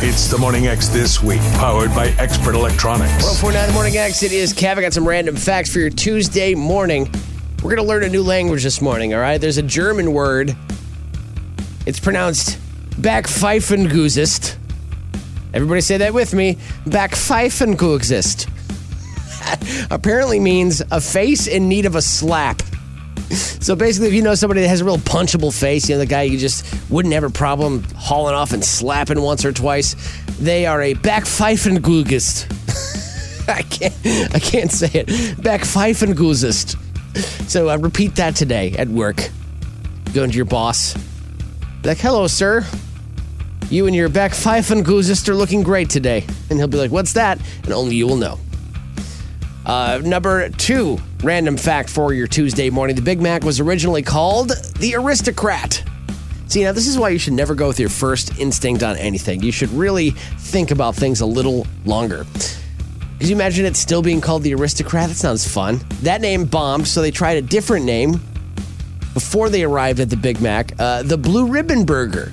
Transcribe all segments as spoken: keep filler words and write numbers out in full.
It's the Morning X This Week, powered by Expert Electronics. one oh four nine The Morning X, it is Kev. I got some random facts for your Tuesday morning. We're going to learn a new language this morning, all right? There's a German word. It's pronounced Backpfeifengesicht. Everybody say that with me. Backpfeifengesicht. Apparently means a face in need of a slap. So basically, if you know somebody that has a real punchable face, you know, the guy you just wouldn't have a problem hauling off and slapping once or twice, they are a Backpfeifengesicht. I can't I can't say it. Backpfeifengesicht. So I uh, repeat that today at work. Going to your boss. Like, hello, sir. You and your Backpfeifengesicht are looking great today. And he'll be like, what's that? And only you will know. Uh, number two, random fact for your Tuesday morning. The Big Mac was originally called the Aristocrat. See, now this is why you should never go with your first instinct on anything. You should really think about things a little longer. Could you imagine it still being called the Aristocrat? That sounds fun. That name bombed, so they tried a different name before they arrived at the Big Mac. Uh, the Blue Ribbon Burger,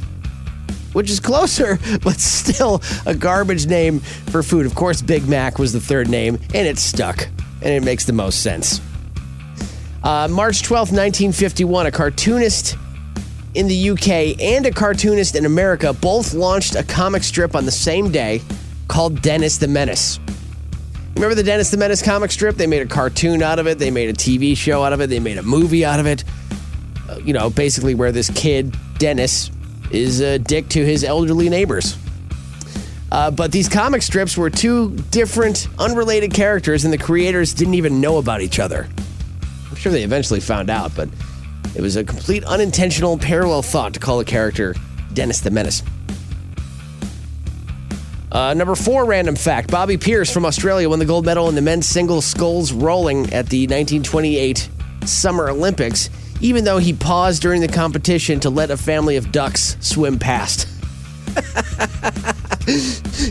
which is closer, but still a garbage name for food. Of course, Big Mac was the third name, and it stuck, and it makes the most sense. Uh, March twelfth, nineteen fifty-one, a cartoonist in the U K and a cartoonist in America both launched a comic strip on the same day called Dennis the Menace. Remember the Dennis the Menace comic strip? They made a cartoon out of it. They made a T V show out of it. They made a movie out of it. Uh, you know, basically where this kid, Dennis, is a dick to his elderly neighbors. Uh, but these comic strips were two different, unrelated characters, and the creators didn't even know about each other. I'm sure they eventually found out, but it was a complete unintentional parallel thought to call a character Dennis the Menace. Uh, number four random fact. Bobby Pierce from Australia won the gold medal in the men's singles skulls rolling at the nineteen twenty-eight Summer Olympics, even though he paused during the competition to let a family of ducks swim past.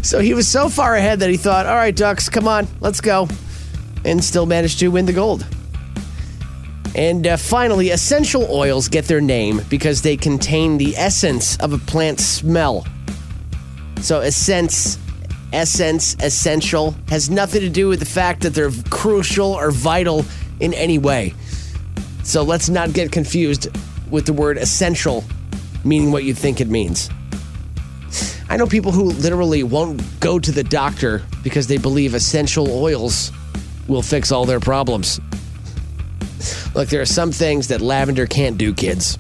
So he was so far ahead that he thought, all right, ducks, come on, let's go, and still managed to win the gold. And uh, finally, essential oils get their name because they contain the essence of a plant's smell. So essence, essence, essential, has nothing to do with the fact that they're crucial or vital in any way. So let's not get confused with the word essential meaning what you think it means. I know people who literally won't go to the doctor because they believe essential oils will fix all their problems. Look, there are some things that lavender can't do, kids.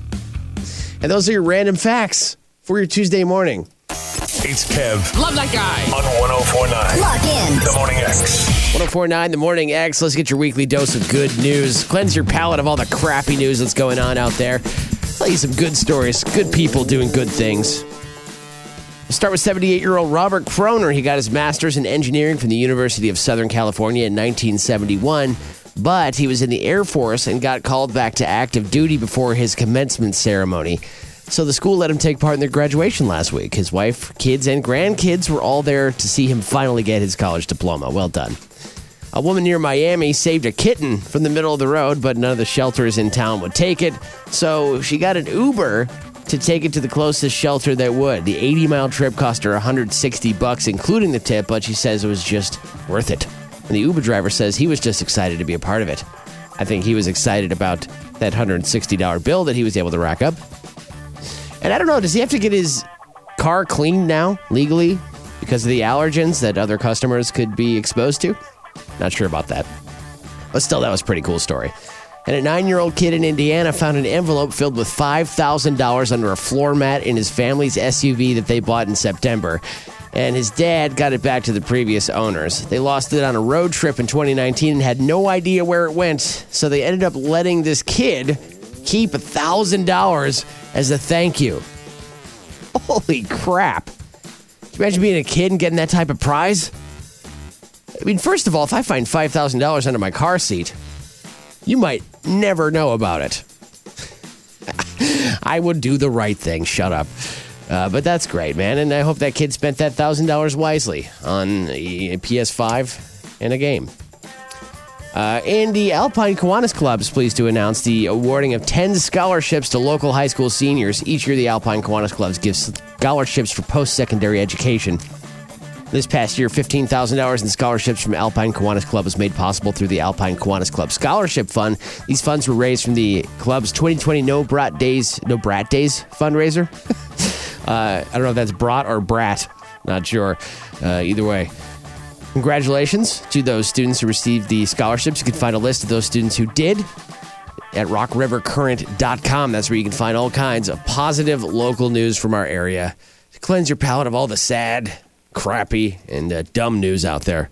And those are your random facts for your Tuesday morning. It's Kev. Love that guy. On one oh four nine. Lock in. The Morning X. one oh four nine, The Morning X. Let's get your weekly dose of good news. Cleanse your palate of all the crappy news that's going on out there. Tell you some good stories, good people doing good things. We'll start with seventy-eight-year-old Robert Croner. He got his master's in engineering from the University of Southern California in nineteen seventy-one, but he was in the Air Force and got called back to active duty before his commencement ceremony. So the school let him take part in their graduation last week. His wife, kids, and grandkids were all there to see him finally get his college diploma. Well done. A woman near Miami saved a kitten from the middle of the road, but none of the shelters in town would take it. So she got an Uber to take it to the closest shelter that would. The eighty-mile trip cost her one hundred sixty bucks, including the tip, but she says it was just worth it. And the Uber driver says he was just excited to be a part of it. I think he was excited about that one hundred sixty dollars bill that he was able to rack up. And I don't know, does he have to get his car cleaned now, legally, because of the allergens that other customers could be exposed to? Not sure about that. But still, that was a pretty cool story. And a nine-year-old kid in Indiana found an envelope filled with five thousand dollars under a floor mat in his family's S U V that they bought in September. And his dad got it back to the previous owners. They lost it on a road trip in twenty nineteen and had no idea where it went, so they ended up letting this kid keep one thousand dollars as a thank you. Holy crap. Can you imagine being a kid and getting that type of prize? I mean, first of all, if I find five thousand dollars under my car seat, you might never know about it. I would do the right thing. Shut up. Uh, but that's great, man. And I hope that kid spent that one thousand dollars wisely on a P S five and a game. Uh, and the Alpine Kiwanis Club is pleased to announce the awarding of ten scholarships to local high school seniors. Each year, the Alpine Kiwanis Club gives scholarships for post-secondary education. This past year, fifteen thousand dollars in scholarships from Alpine Kiwanis Club was made possible through the Alpine Kiwanis Club Scholarship Fund. These funds were raised from the club's twenty twenty No Brat Days No Brat Days fundraiser. uh, I don't know if that's brat or brat. Not sure. Uh, either way. Congratulations to those students who received the scholarships. You can find a list of those students who did at rock river current dot com. That's where you can find all kinds of positive local news from our area to cleanse your palate of all the sad, crappy, and uh, dumb news out there.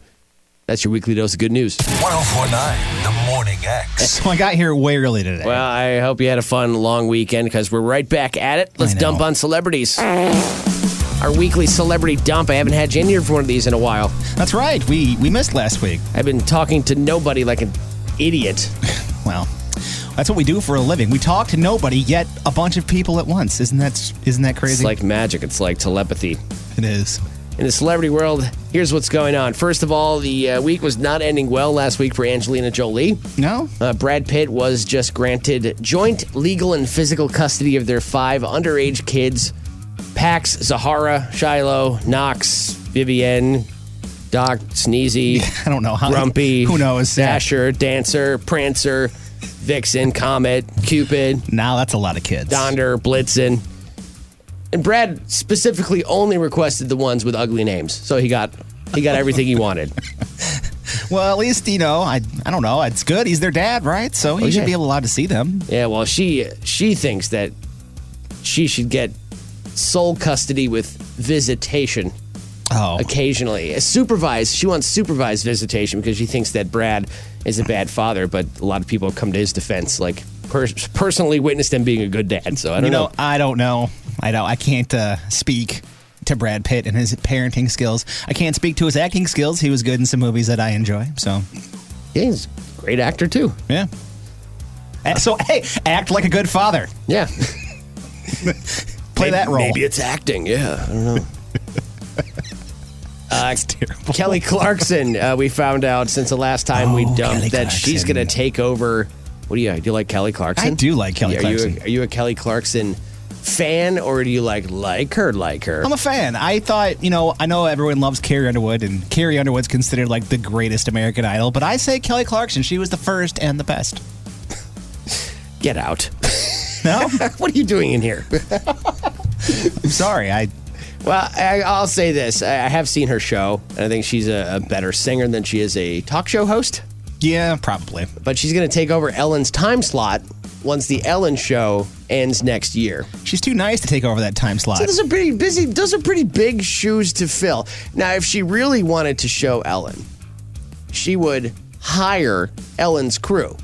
That's your weekly dose of good news. one oh four point nine, The Morning X. Well, I got here way early today. Well, I hope you had a fun long weekend because we're right back at it. Let's dump on celebrities. Our weekly celebrity dump. I haven't had you in here for one of these in a while. That's right. We we missed last week. I've been talking to nobody like an idiot. Well, that's what we do for a living. We talk to nobody, yet a bunch of people at once. Isn't that isn't that crazy? It's like magic. It's like telepathy. It is. In the celebrity world, here's what's going on. First of all, the uh, week was not ending well last week for Angelina Jolie. No. Uh, Brad Pitt was just granted joint legal and physical custody of their five underage kids, Pax, Zahara, Shiloh, Knox, Vivienne, Doc, Sneezy, I don't know, how, Grumpy, who knows? Dasher, yeah. Dancer, Prancer, Vixen, Comet, Cupid. Now that's a lot of kids. Donder, Blitzen. And Brad specifically only requested the ones with ugly names, so he got he got everything he wanted. Well, at least, you know, I I don't know. It's good. He's their dad, right? So he okay. should be allowed to see them. Yeah. Well, she she thinks that she should get sole custody with visitation. Oh. Occasionally, supervised. She wants supervised visitation because she thinks that Brad is a bad father. But a lot of people have come to his defense, like per- personally witnessed him being a good dad. So I don't you know, know. I don't know. I know I can't uh, speak to Brad Pitt and his parenting skills. I can't speak to his acting skills. He was good in some movies that I enjoy. So, yeah, he's a great actor too. Yeah. Uh, so hey, act like a good father. Yeah. Play maybe, that role. Maybe it's acting. Yeah, I don't know. uh, terrible. Kelly Clarkson. Uh, we found out since the last time oh, we dumped Kelly that Clarkson. She's going to take over. What do you? Do you like Kelly Clarkson? I do like Kelly yeah, are Clarkson. You a, are you a Kelly Clarkson fan, or do you like like her, like her? I'm a fan. I thought, you know, I know everyone loves Carrie Underwood, and Carrie Underwood's considered like the greatest American Idol, but I say Kelly Clarkson. She was the first and the best. Get out. No? What are you doing in here? I'm sorry. I Well, I, I'll say this. I have seen her show, and I think she's a, a better singer than she is a talk show host. Yeah, probably. But she's going to take over Ellen's time slot once the Ellen show ends next year. She's too nice to take over that time slot. So those are pretty busy. Those are pretty big shoes to fill. Now, if she really wanted to show Ellen, she would hire Ellen's crew.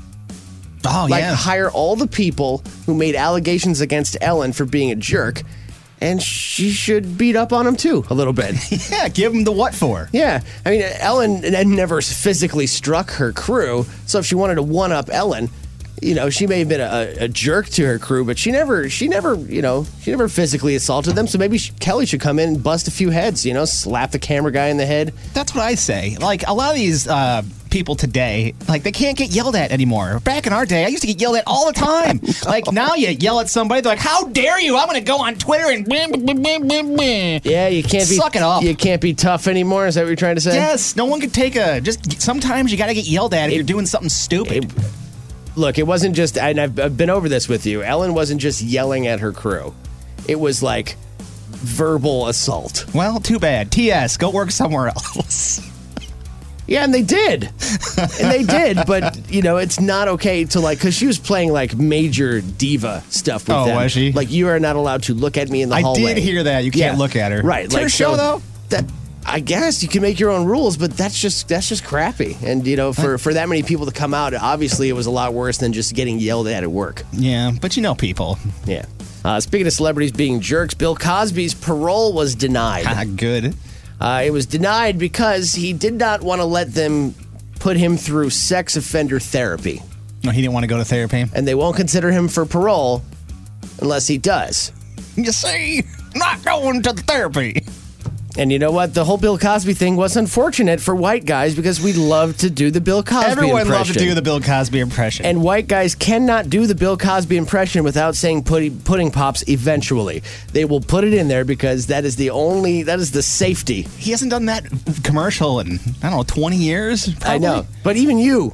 Oh, like, yeah. Hire all the people who made allegations against Ellen for being a jerk, and she should beat up on them, too, a little bit. Yeah, give them the what for. Yeah. I mean, Ellen never physically struck her crew, so if she wanted to one-up Ellen, you know, she may have been a, a jerk to her crew, but she never, she never, you know, she never physically assaulted them. So maybe she, Kelly should come in and bust a few heads, you know, slap the camera guy in the head. That's what I say. Like, a lot of these uh, people today, like, they can't get yelled at anymore. Back in our day, I used to get yelled at all the time. Like, now you yell at somebody, they're like, how dare you? I'm going to go on Twitter and blah, blah, blah, blah, blah. Yeah, you can't be. Suck it up. You can't be tough anymore. Is that what you're trying to say? Yes. No one could take a, just, sometimes you got to get yelled at if it, you're doing something stupid. It, Look, it wasn't just, and I've, I've been over this with you, Ellen wasn't just yelling at her crew. It was like verbal assault. Well, too bad. T S, go work somewhere else. Yeah, and they did. And they did, but, you know, it's not okay to, like, because she was playing, like, major diva stuff with oh, them. Oh, was she? Like, you are not allowed to look at me in the I hallway. I did hear that. You can't yeah. look at her. Right. It's like, her show, so, though? That, I guess you can make your own rules, but that's just that's just crappy. And, you know, for, for that many people to come out, obviously it was a lot worse than just getting yelled at at work. Yeah, but you know people. Yeah. Uh, speaking of celebrities being jerks, Bill Cosby's parole was denied. Good. Uh, it was denied because he did not want to let them put him through sex offender therapy. No, he didn't want to go to therapy? And they won't consider him for parole unless he does. You see, not going to the therapy. And you know what? The whole Bill Cosby thing was unfortunate for white guys because we love to do the Bill Cosby Everyone impression. Everyone loved to do the Bill Cosby impression. And white guys cannot do the Bill Cosby impression without saying pudding, pudding pops eventually. They will put it in there because that is the only, that is the safety. He hasn't done that commercial in, I don't know, twenty years? Probably. I know. But even you,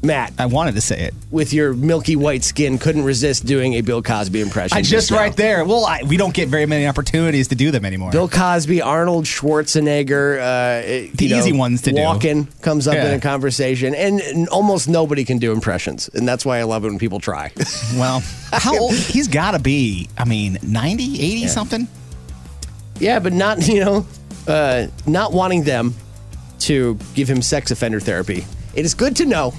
Matt. I wanted to say it. With your milky white skin, couldn't resist doing a Bill Cosby impression. I just, just right there. Well, I, we don't get very many opportunities to do them anymore. Bill Cosby, Arnold Schwarzenegger. Uh, the easy know, ones to Walken do. Walken comes up yeah. in a conversation. And, and almost nobody can do impressions. And that's why I love it when people try. Well, how old? He's got to be, I mean, ninety, eighty yeah. something? Yeah, but not, you know, uh, not wanting them to give him sex offender therapy. It is good to know.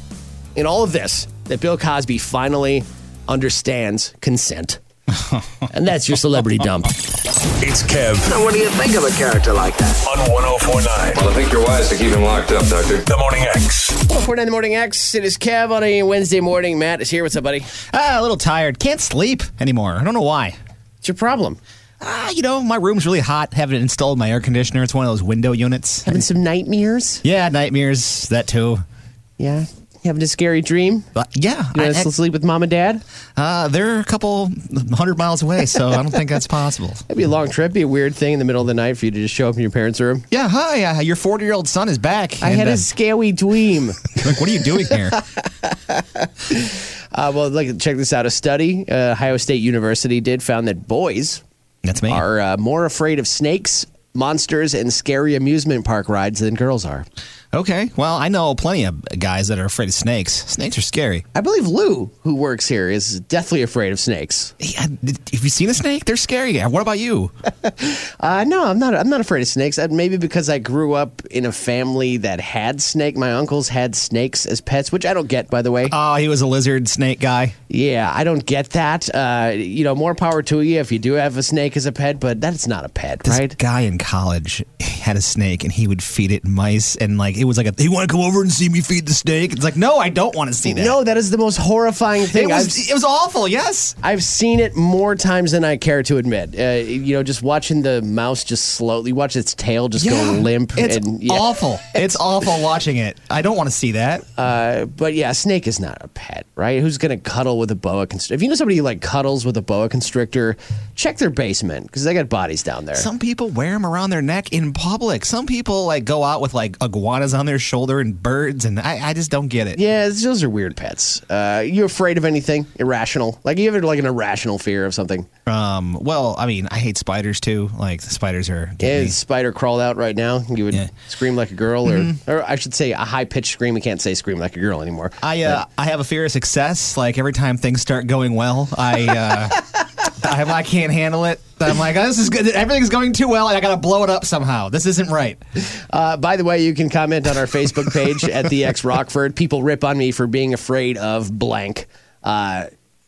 In all of this, that Bill Cosby finally understands consent. And that's your celebrity dump. It's Kev. Now, what do you think of a character like that? On one oh four point nine. Well, I think you're wise to keep him locked up, Doctor. The Morning X. one oh four point nine The Morning X. It is Kev on a Wednesday morning. Matt is here. What's up, buddy? Ah, a little tired. Can't sleep anymore. I don't know why. It's your problem. Ah, you know, my room's really hot. Haven't installed my air conditioner. It's one of those window units. Having some nightmares? Yeah, nightmares. That too. Yeah. Having a scary dream? Uh, yeah. You want to I, sleep with mom and dad? Uh, they're a couple hundred miles away, so I don't think that's possible. That'd be a long trip. It'd be a weird thing in the middle of the night for you to just show up in your parents' room. Yeah, hi. Uh, your forty-year-old son is back. I and, had a uh, scary dream. Like, what are you doing here? uh, well, look, check this out. A study, uh, Ohio State University did, found that boys that's me. are uh, more afraid of snakes, monsters, and scary amusement park rides than girls are. Okay, well, I know plenty of guys that are afraid of snakes. Snakes are scary. I believe Lou, who works here, is deathly afraid of snakes. Hey, I, have you seen a snake? They're scary. What about you? uh, no, I'm not. I'm not afraid of snakes. I, maybe because I grew up in a family that had snake. My uncles had snakes as pets, which I don't get, by the way. Oh, he was a lizard snake guy. Yeah, I don't get that. Uh, you know, more power to you if you do have a snake as a pet, but that's not a pet, this right? This guy in college had a snake, and he would feed it mice, and like. It was like, a, hey, you want to come over and see me feed the snake? It's like, no, I don't want to see that. No, that is the most horrifying thing. It was, it was awful, yes. I've seen it more times than I care to admit. Uh, you know, just watching the mouse just slowly, watch its tail just yeah, go limp. It's and, yeah. awful. It's awful watching it. I don't want to see that. Uh, but yeah, a snake is not a pet, right? Who's going to cuddle with a boa constrictor? If you know somebody who like, cuddles with a boa constrictor, check their basement because they got bodies down there. Some people wear them around their neck in public. Some people like go out with like iguanas on their shoulder and birds, and I, I just don't get it. Yeah, those are weird pets. Uh, you afraid of anything irrational? Like, you have like an irrational fear of something? Um, well, I mean, I hate spiders too. Like, the spiders are. Yeah, if a spider crawled out right now, you would yeah. scream like a girl, or, mm-hmm. or I should say, a high pitched scream. We can't say scream like a girl anymore. I uh, I have a fear of success. Like, every time things start going well, I uh, I, I can't handle it. I'm like, oh, this is good. Everything's going too well, and I got to blow it up somehow. This isn't right. Uh, by the way, you can comment on our Facebook page at the X Rockford. People rip on me for being afraid of blank. Uh,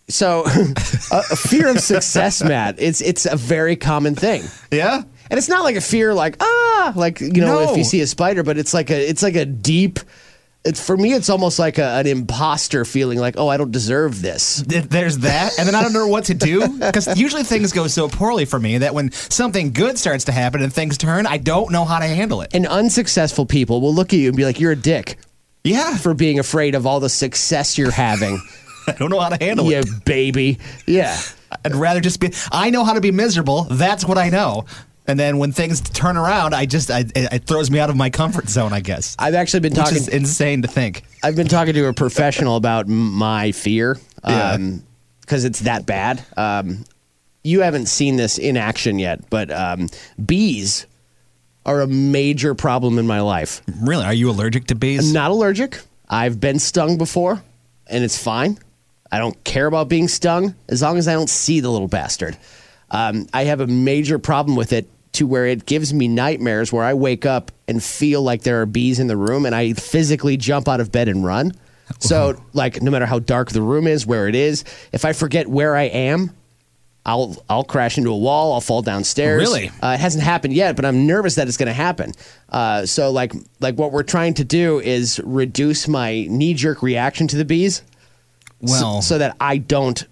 so, uh, fear of success, Matt. It's it's a very common thing. Yeah, and it's not like a fear like ah, like you know, no. if you see a spider, but it's like a it's like a deep. It's, for me, it's almost like a, an imposter feeling like, oh, I don't deserve this. There's that. And then I don't know what to do because usually things go so poorly for me that when something good starts to happen and things turn, I don't know how to handle it. And unsuccessful people will look at you and be like, you're a dick. Yeah. For being afraid of all the success you're having. I don't know how to handle yeah, it. Yeah, baby. Yeah. I'd rather just be, I know how to be miserable. That's what I know. And then when things turn around, I just I, it throws me out of my comfort zone, I guess. I've actually been talking. Which is insane to think. I've been talking to a professional about my fear because um, yeah. it's that bad. Um, you haven't seen this in action yet, but um, bees are a major problem in my life. Really? Are you allergic to bees? I'm not allergic. I've been stung before, and it's fine. I don't care about being stung as long as I don't see the little bastard. Um, I have a major problem with it to where it gives me nightmares where I wake up and feel like there are bees in the room and I physically jump out of bed and run. So, like, no matter how dark the room is, where it is, if I forget where I am, I'll I'll crash into a wall. I'll fall downstairs. Really? Uh, it hasn't happened yet, but I'm nervous that it's going to happen. Uh, so, like, like what we're trying to do is reduce my knee-jerk reaction to the bees well. so, so that I don't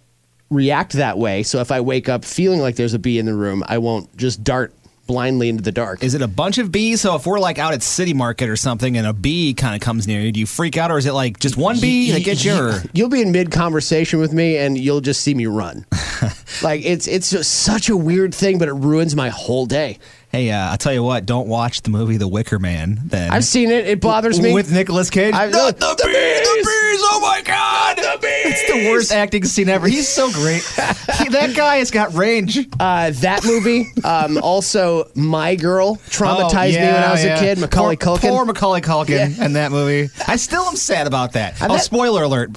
react that way. So if I wake up feeling like there's a bee in the room, I won't just dart blindly into the dark. Is it a bunch of bees? So if we're like out at City Market or something and a bee kind of comes near you, do you freak out, or is it like just one bee that gets you? Or? You'll be in mid-conversation with me and you'll just see me run. Like, it's it's just such a weird thing, but it ruins my whole day. Hey, uh, I'll tell you what, don't watch the movie The Wicker Man. Then I've seen it. It bothers w- me. With Nicolas Cage? I've, Not the, the bees! The bees! Oh, my God! The bees! It's the worst acting scene ever. He's so great. he, that guy has got range. Uh, that movie, um, also My Girl, traumatized oh, yeah, me when I was yeah. a kid. Macaulay poor, Culkin. Poor Macaulay Culkin yeah. in that movie. I still am sad about that. I'm oh, that- spoiler alert.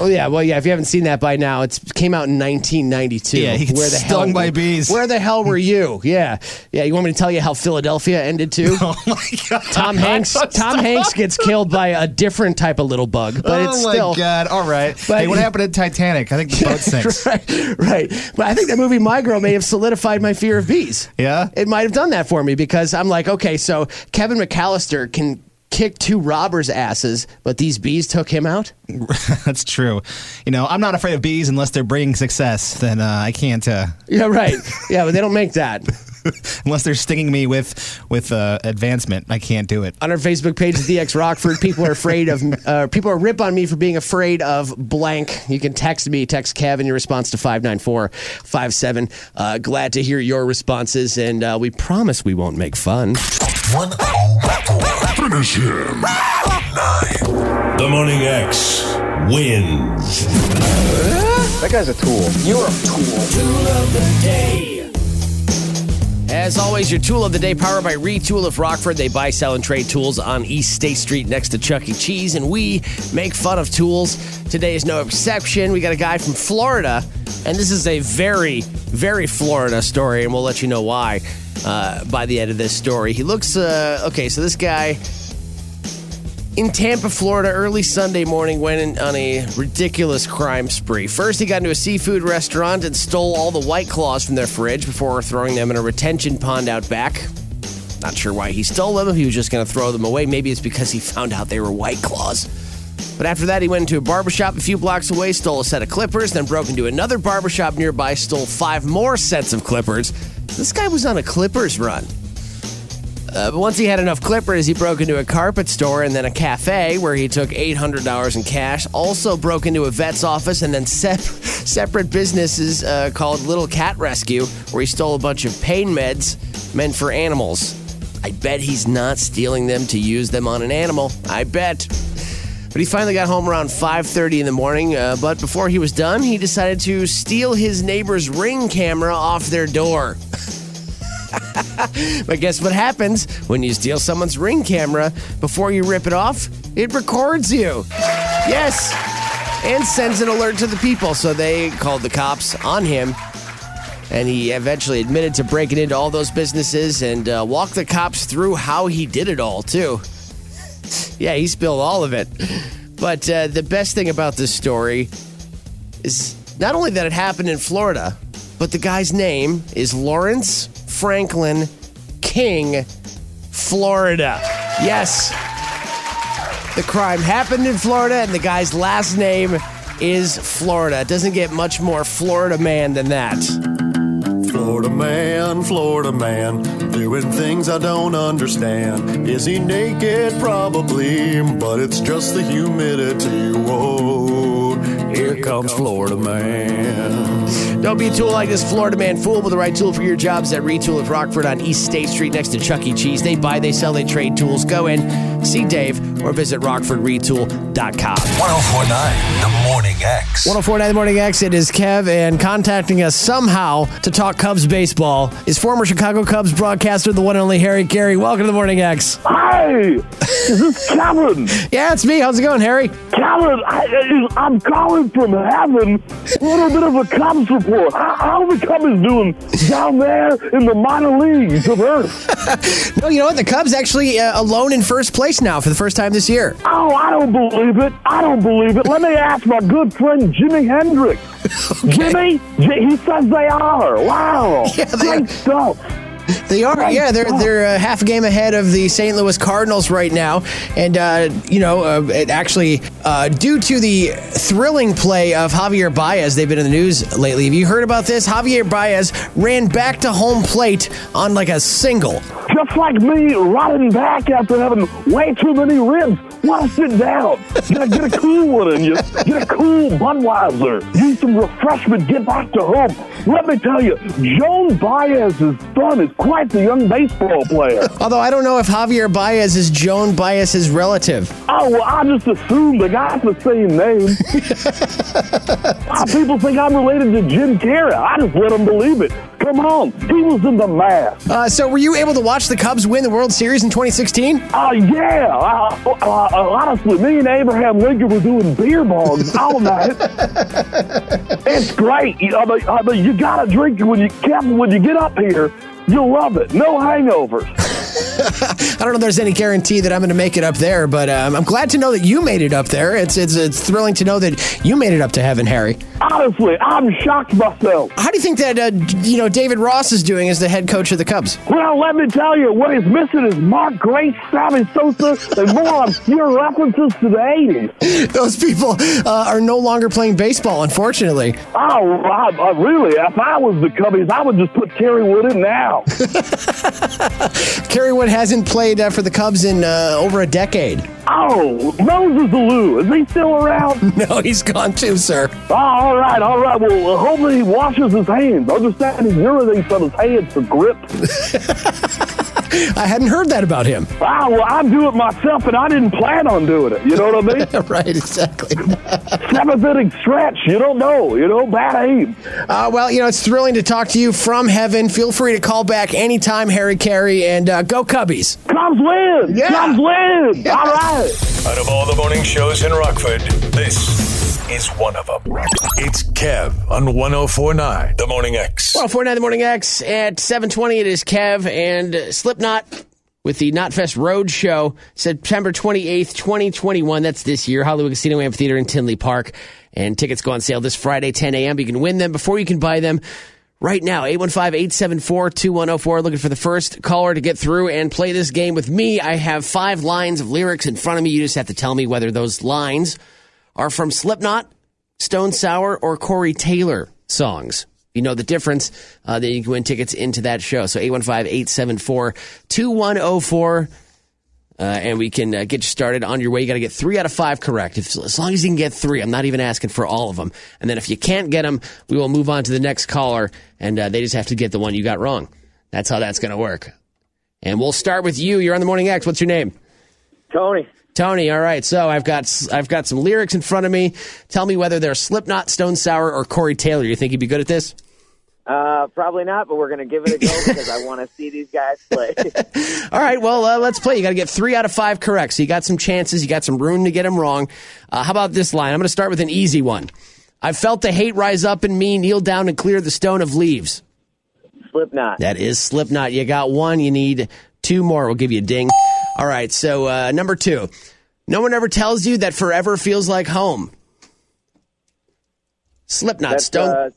Oh, yeah. Well, yeah, if you haven't seen that by now, it came out in nineteen ninety-two. Yeah, he gets where the stung hell, by bees. Where the hell were you? Yeah. Yeah, you want me to tell you how Philadelphia ended, too? Oh, my God. Tom Hanks Tom stuck. Hanks gets killed by a different type of little bug, but oh it's still... Oh, my God. All right. But, hey, what happened in Titanic? I think the boat sinks. right, right. But I think that movie, My Girl, may have solidified my fear of bees. Yeah? It might have done that for me, because I'm like, okay, so Kevin McCallister can... kicked two robbers' asses, but these bees took him out? That's true. You know, I'm not afraid of bees unless they're bringing success. Then uh, I can't... Uh... Yeah, right. Yeah, but they don't make that. Unless they're stinging me with with uh, advancement. I can't do it. On our Facebook page, D X Rockford, people are afraid of... Uh, people are rip on me for being afraid of blank. You can text me, text Kevin, your response to five nine four five seven. Uh, glad to hear your responses, and uh, we promise we won't make fun. One... Finish him. The Morning X wins. That guy's a tool. You're a tool. Tool of the day. As always, your tool of the day powered by Retool of Rockford. They buy, sell, and trade tools on East State Street next to Chuck E. Cheese, and we make fun of tools. Today is no exception. We got a guy from Florida, and this is a very, very Florida story, and we'll let you know why. Uh, by the end of this story. He looks, uh, okay, so this guy in Tampa, Florida, early Sunday morning went in on a ridiculous crime spree. First, he got into a seafood restaurant and stole all the White Claws from their fridge before throwing them in a retention pond out back. Not sure why he stole them. He was just going to throw them away. Maybe it's because he found out they were White Claws. But after that, he went into a barbershop a few blocks away, stole a set of clippers, then broke into another barbershop nearby, stole five more sets of clippers. This guy was on a clippers run. Uh, but once he had enough clippers, he broke into a carpet store and then a cafe where he took eight hundred dollars in cash. Also broke into a vet's office and then sep- separate businesses uh, called Little Cat Rescue, where he stole a bunch of pain meds meant for animals. I bet he's not stealing them to use them on an animal. I bet. But he finally got home around five thirty in the morning. Uh, but before he was done, he decided to steal his neighbor's Ring camera off their door. But guess what happens when you steal someone's Ring camera? Before you rip it off, it records you. Yes. And sends an alert to the people. So they called the cops on him. And he eventually admitted to breaking into all those businesses and uh, walked the cops through how he did it all, too. Yeah, he spilled all of it. But uh, the best thing about this story is not only that it happened in Florida, but the guy's name is Lawrence Franklin King, Florida. Yes. The crime happened in Florida, and the guy's last name is Florida. It doesn't get much more Florida man than that. Florida man, Florida man, doing things I don't understand. Is he naked? Probably, but it's just the humidity. Whoa, here comes Florida man. Don't be a tool like this Florida man fool, but the right tool for your jobs at Retool of Rockford on East State Street next to Chuck E. Cheese. They buy, they sell, they trade tools. Go in, see Dave, or visit rockford retool dot com. ten forty-nine, The Morning X. ten forty-nine, The Morning X. It is Kev, and contacting us somehow to talk Cubs baseball is former Chicago Cubs broadcaster, the one and only Harry Caray. Welcome to The Morning X. Hi, this is Kevin. Yeah, it's me. How's it going, Harry? Kevin, I, I'm calling from heaven. A little bit of a Cubs report. How, how are the Cubs doing down there in the minor leagues of Earth? No, you know what? The Cubs actually uh, alone in first place now for the first time this year. Oh, I don't believe it. I don't believe it. Let me ask my good friend Jimi Hendrix. Okay. Jimmy, he says they are. Wow. Yeah, they Great are. Stuff. They are, right. yeah. They're they're a half game ahead of the Saint Louis Cardinals right now, and uh, you know, uh, it actually uh, due to the thrilling play of Javier Baez, they've been in the news lately. Have you heard about this? Javier Baez ran back to home plate on like a single. Just like me, rotting back after having way too many ribs. Why sit down? Get a, get a cool one in you. Get a cool Budweiser. Use some refreshment. Get back to home. Let me tell you, Joan Baez's son is quite the young baseball player. Although I don't know if Javier Baez is Joan Baez's relative. Oh, well, I just assume they got the same name. Wow, people think I'm related to Jim Carrey. I just let them believe it. Come on. He was in the mask. Uh, so were you able to watch the Cubs win the World Series in twenty sixteen? Oh, uh, yeah. Uh, uh, uh, honestly, me and Abraham Lincoln were doing beer bongs all night. It's great. You, I mean, I mean, you got to drink when you, when you get up here. You'll love it. No hangovers. I don't know if there's any guarantee that I'm going to make it up there, but um, I'm glad to know that you made it up there. It's it's it's thrilling to know that you made it up to heaven, Harry. Honestly, I'm shocked myself. How do you think that uh, you know David Ross is doing as the head coach of the Cubs? Well, let me tell you, what he's missing is Mark Grace, Sammy Sosa, and more obscure references to the eighties. Those people uh, are no longer playing baseball, unfortunately. Oh, I, I really? If I was the Cubbies, I would just put Kerry Wood in now. Kerry Wood hasn't played uh, for the Cubs in uh, over a decade. Oh, Moses Alou, is he still around? No, he's gone too, sir. Oh, all right, all right. Well, uh, hopefully he washes his hands. Understand he urinates on his hands for grip. I hadn't heard that about him. Ah, well, I do it myself, and I didn't plan on doing it. You know what I mean? Right, exactly. Seventh inning stretch. You don't know. You know, bad aim. Uh, well, you know, it's thrilling to talk to you from heaven. Feel free to call back anytime, Harry Caray, and uh, go Cubbies. Cubs win. Yeah. Cubs win. Yeah. All right. Out of all the morning shows in Rockford, this is one of them. It's Kev on one oh four point nine The Morning X. one oh four point nine The Morning X at seven twenty It is Kev and uh, Slipknot with the Knotfest Road Show, September twenty-eighth, twenty twenty-one That's this year. Hollywood Casino Amphitheater in Tinley Park. And tickets go on sale this Friday, ten a.m. You can win them before you can buy them. Right now, eight one five, eight seven four, two one oh four Looking for the first caller to get through and play this game with me. I have five lines of lyrics in front of me. You just have to tell me whether those lines are from Slipknot, Stone Sour, or Corey Taylor songs. If you know the difference, uh, then you can win tickets into that show. So eight one five, eight seven four, two one oh four uh, and we can uh, get you started on your way. You got to get three out of five correct. If, as long as you can get three, I'm not even asking for all of them. And then if you can't get them, we will move on to the next caller, and uh, they just have to get the one you got wrong. That's how that's going to work. And we'll start with you. You're on the Morning X. What's your name? Tony. Tony, all right, so I've got I've got some lyrics in front of me. Tell me whether they're Slipknot, Stone Sour, or Corey Taylor. You think he'd be good at this? Uh, probably not, but we're going to give it a go because I want to see these guys play. All right, well, uh, let's play. You got to get three out of five correct, so you got some chances. You got some room to get them wrong. Uh, how about this line? I'm going to start with an easy one. I felt the hate rise up in me, kneel down and clear the stone of leaves. Slipknot. That is Slipknot. You got one. You need two more. We'll give you a ding. All right, so uh, number two. No one ever tells you that forever feels like home. Slipknot. That's, Stone. Uh,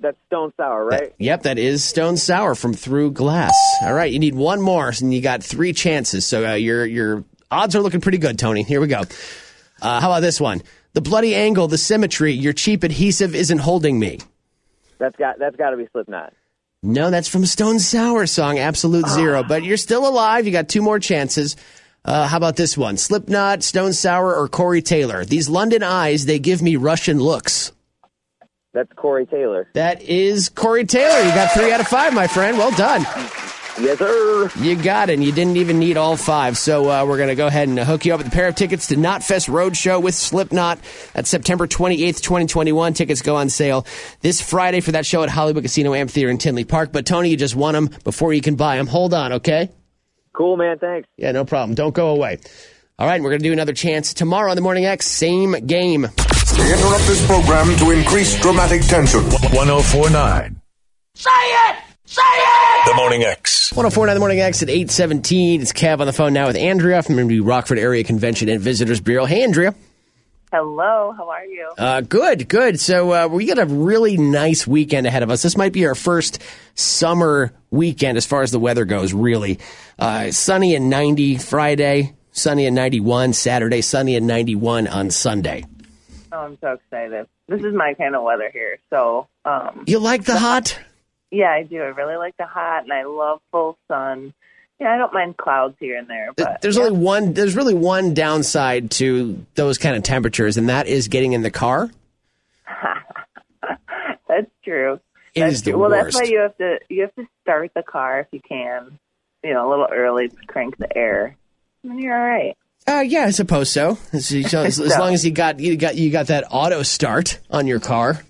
that's Stone Sour, right? That, yep, that is Stone Sour from Through Glass. All right, you need one more, and you got three chances. So uh, your your odds are looking pretty good, Tony. Here we go. Uh, how about this one? The bloody angle, the symmetry, your cheap adhesive isn't holding me. That's got that's got to be Slipknot. No, that's from Stone Sour song, Absolute Zero. But you're still alive. You got two more chances. Uh, how about this one? Slipknot, Stone Sour, or Corey Taylor? These London eyes, they give me Russian looks. That's Corey Taylor. That is Corey Taylor. You got three out of five, my friend. Well done. Yes, sir. You got it, and you didn't even need all five. So uh, we're going to go ahead and hook you up with a pair of tickets to Knotfest Roadshow with Slipknot. That's September twenty-eighth, twenty twenty-one Tickets go on sale this Friday for that show at Hollywood Casino Amphitheater in Tinley Park. But, Tony, you just won them before you can buy them. Hold on, okay? Cool, man. Thanks. Yeah, no problem. Don't go away. All right, we're going to do another chance tomorrow on The Morning X. Same game. We interrupt this program to increase dramatic tension. one oh four point nine Say it! Say it! The Morning X. one oh four point nine The Morning X at eight seventeen It's Kev on the phone now with Andrea from the Rockford Area Convention and Visitors Bureau. Hey, Andrea. Hello, how are you? Uh, good, good. So uh, we got a really nice weekend ahead of us. This might be our first summer weekend as far as the weather goes, really. Uh, sunny and ninety Friday, sunny and ninety-one Saturday, sunny and ninety-one on Sunday. Oh, I'm so excited. This is my kind of weather here. So um, you like the hot? Yeah, I do. I really like the hot, and I love full sun. Yeah, I don't mind clouds here and there. But, there's yeah. only one. There's really one downside to those kind of temperatures, and that is getting in the car. That's true. It that's is true. the well, worst. Well, that's why you have to you have to start the car if you can, you know, a little early to crank the air, and you're all right. Uh, yeah, I suppose so. As, as, so. as long as you got you got you got that auto start on your car.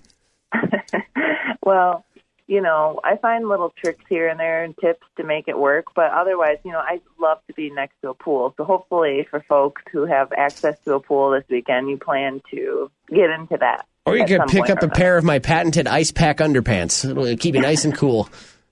Well, you know, I find little tricks here and there and tips to make it work. But otherwise, you know, I love to be next to a pool. So hopefully for folks who have access to a pool this weekend, you plan to get into that. Or you could pick up a pair of my patented ice pack underpants. It'll keep you nice and cool.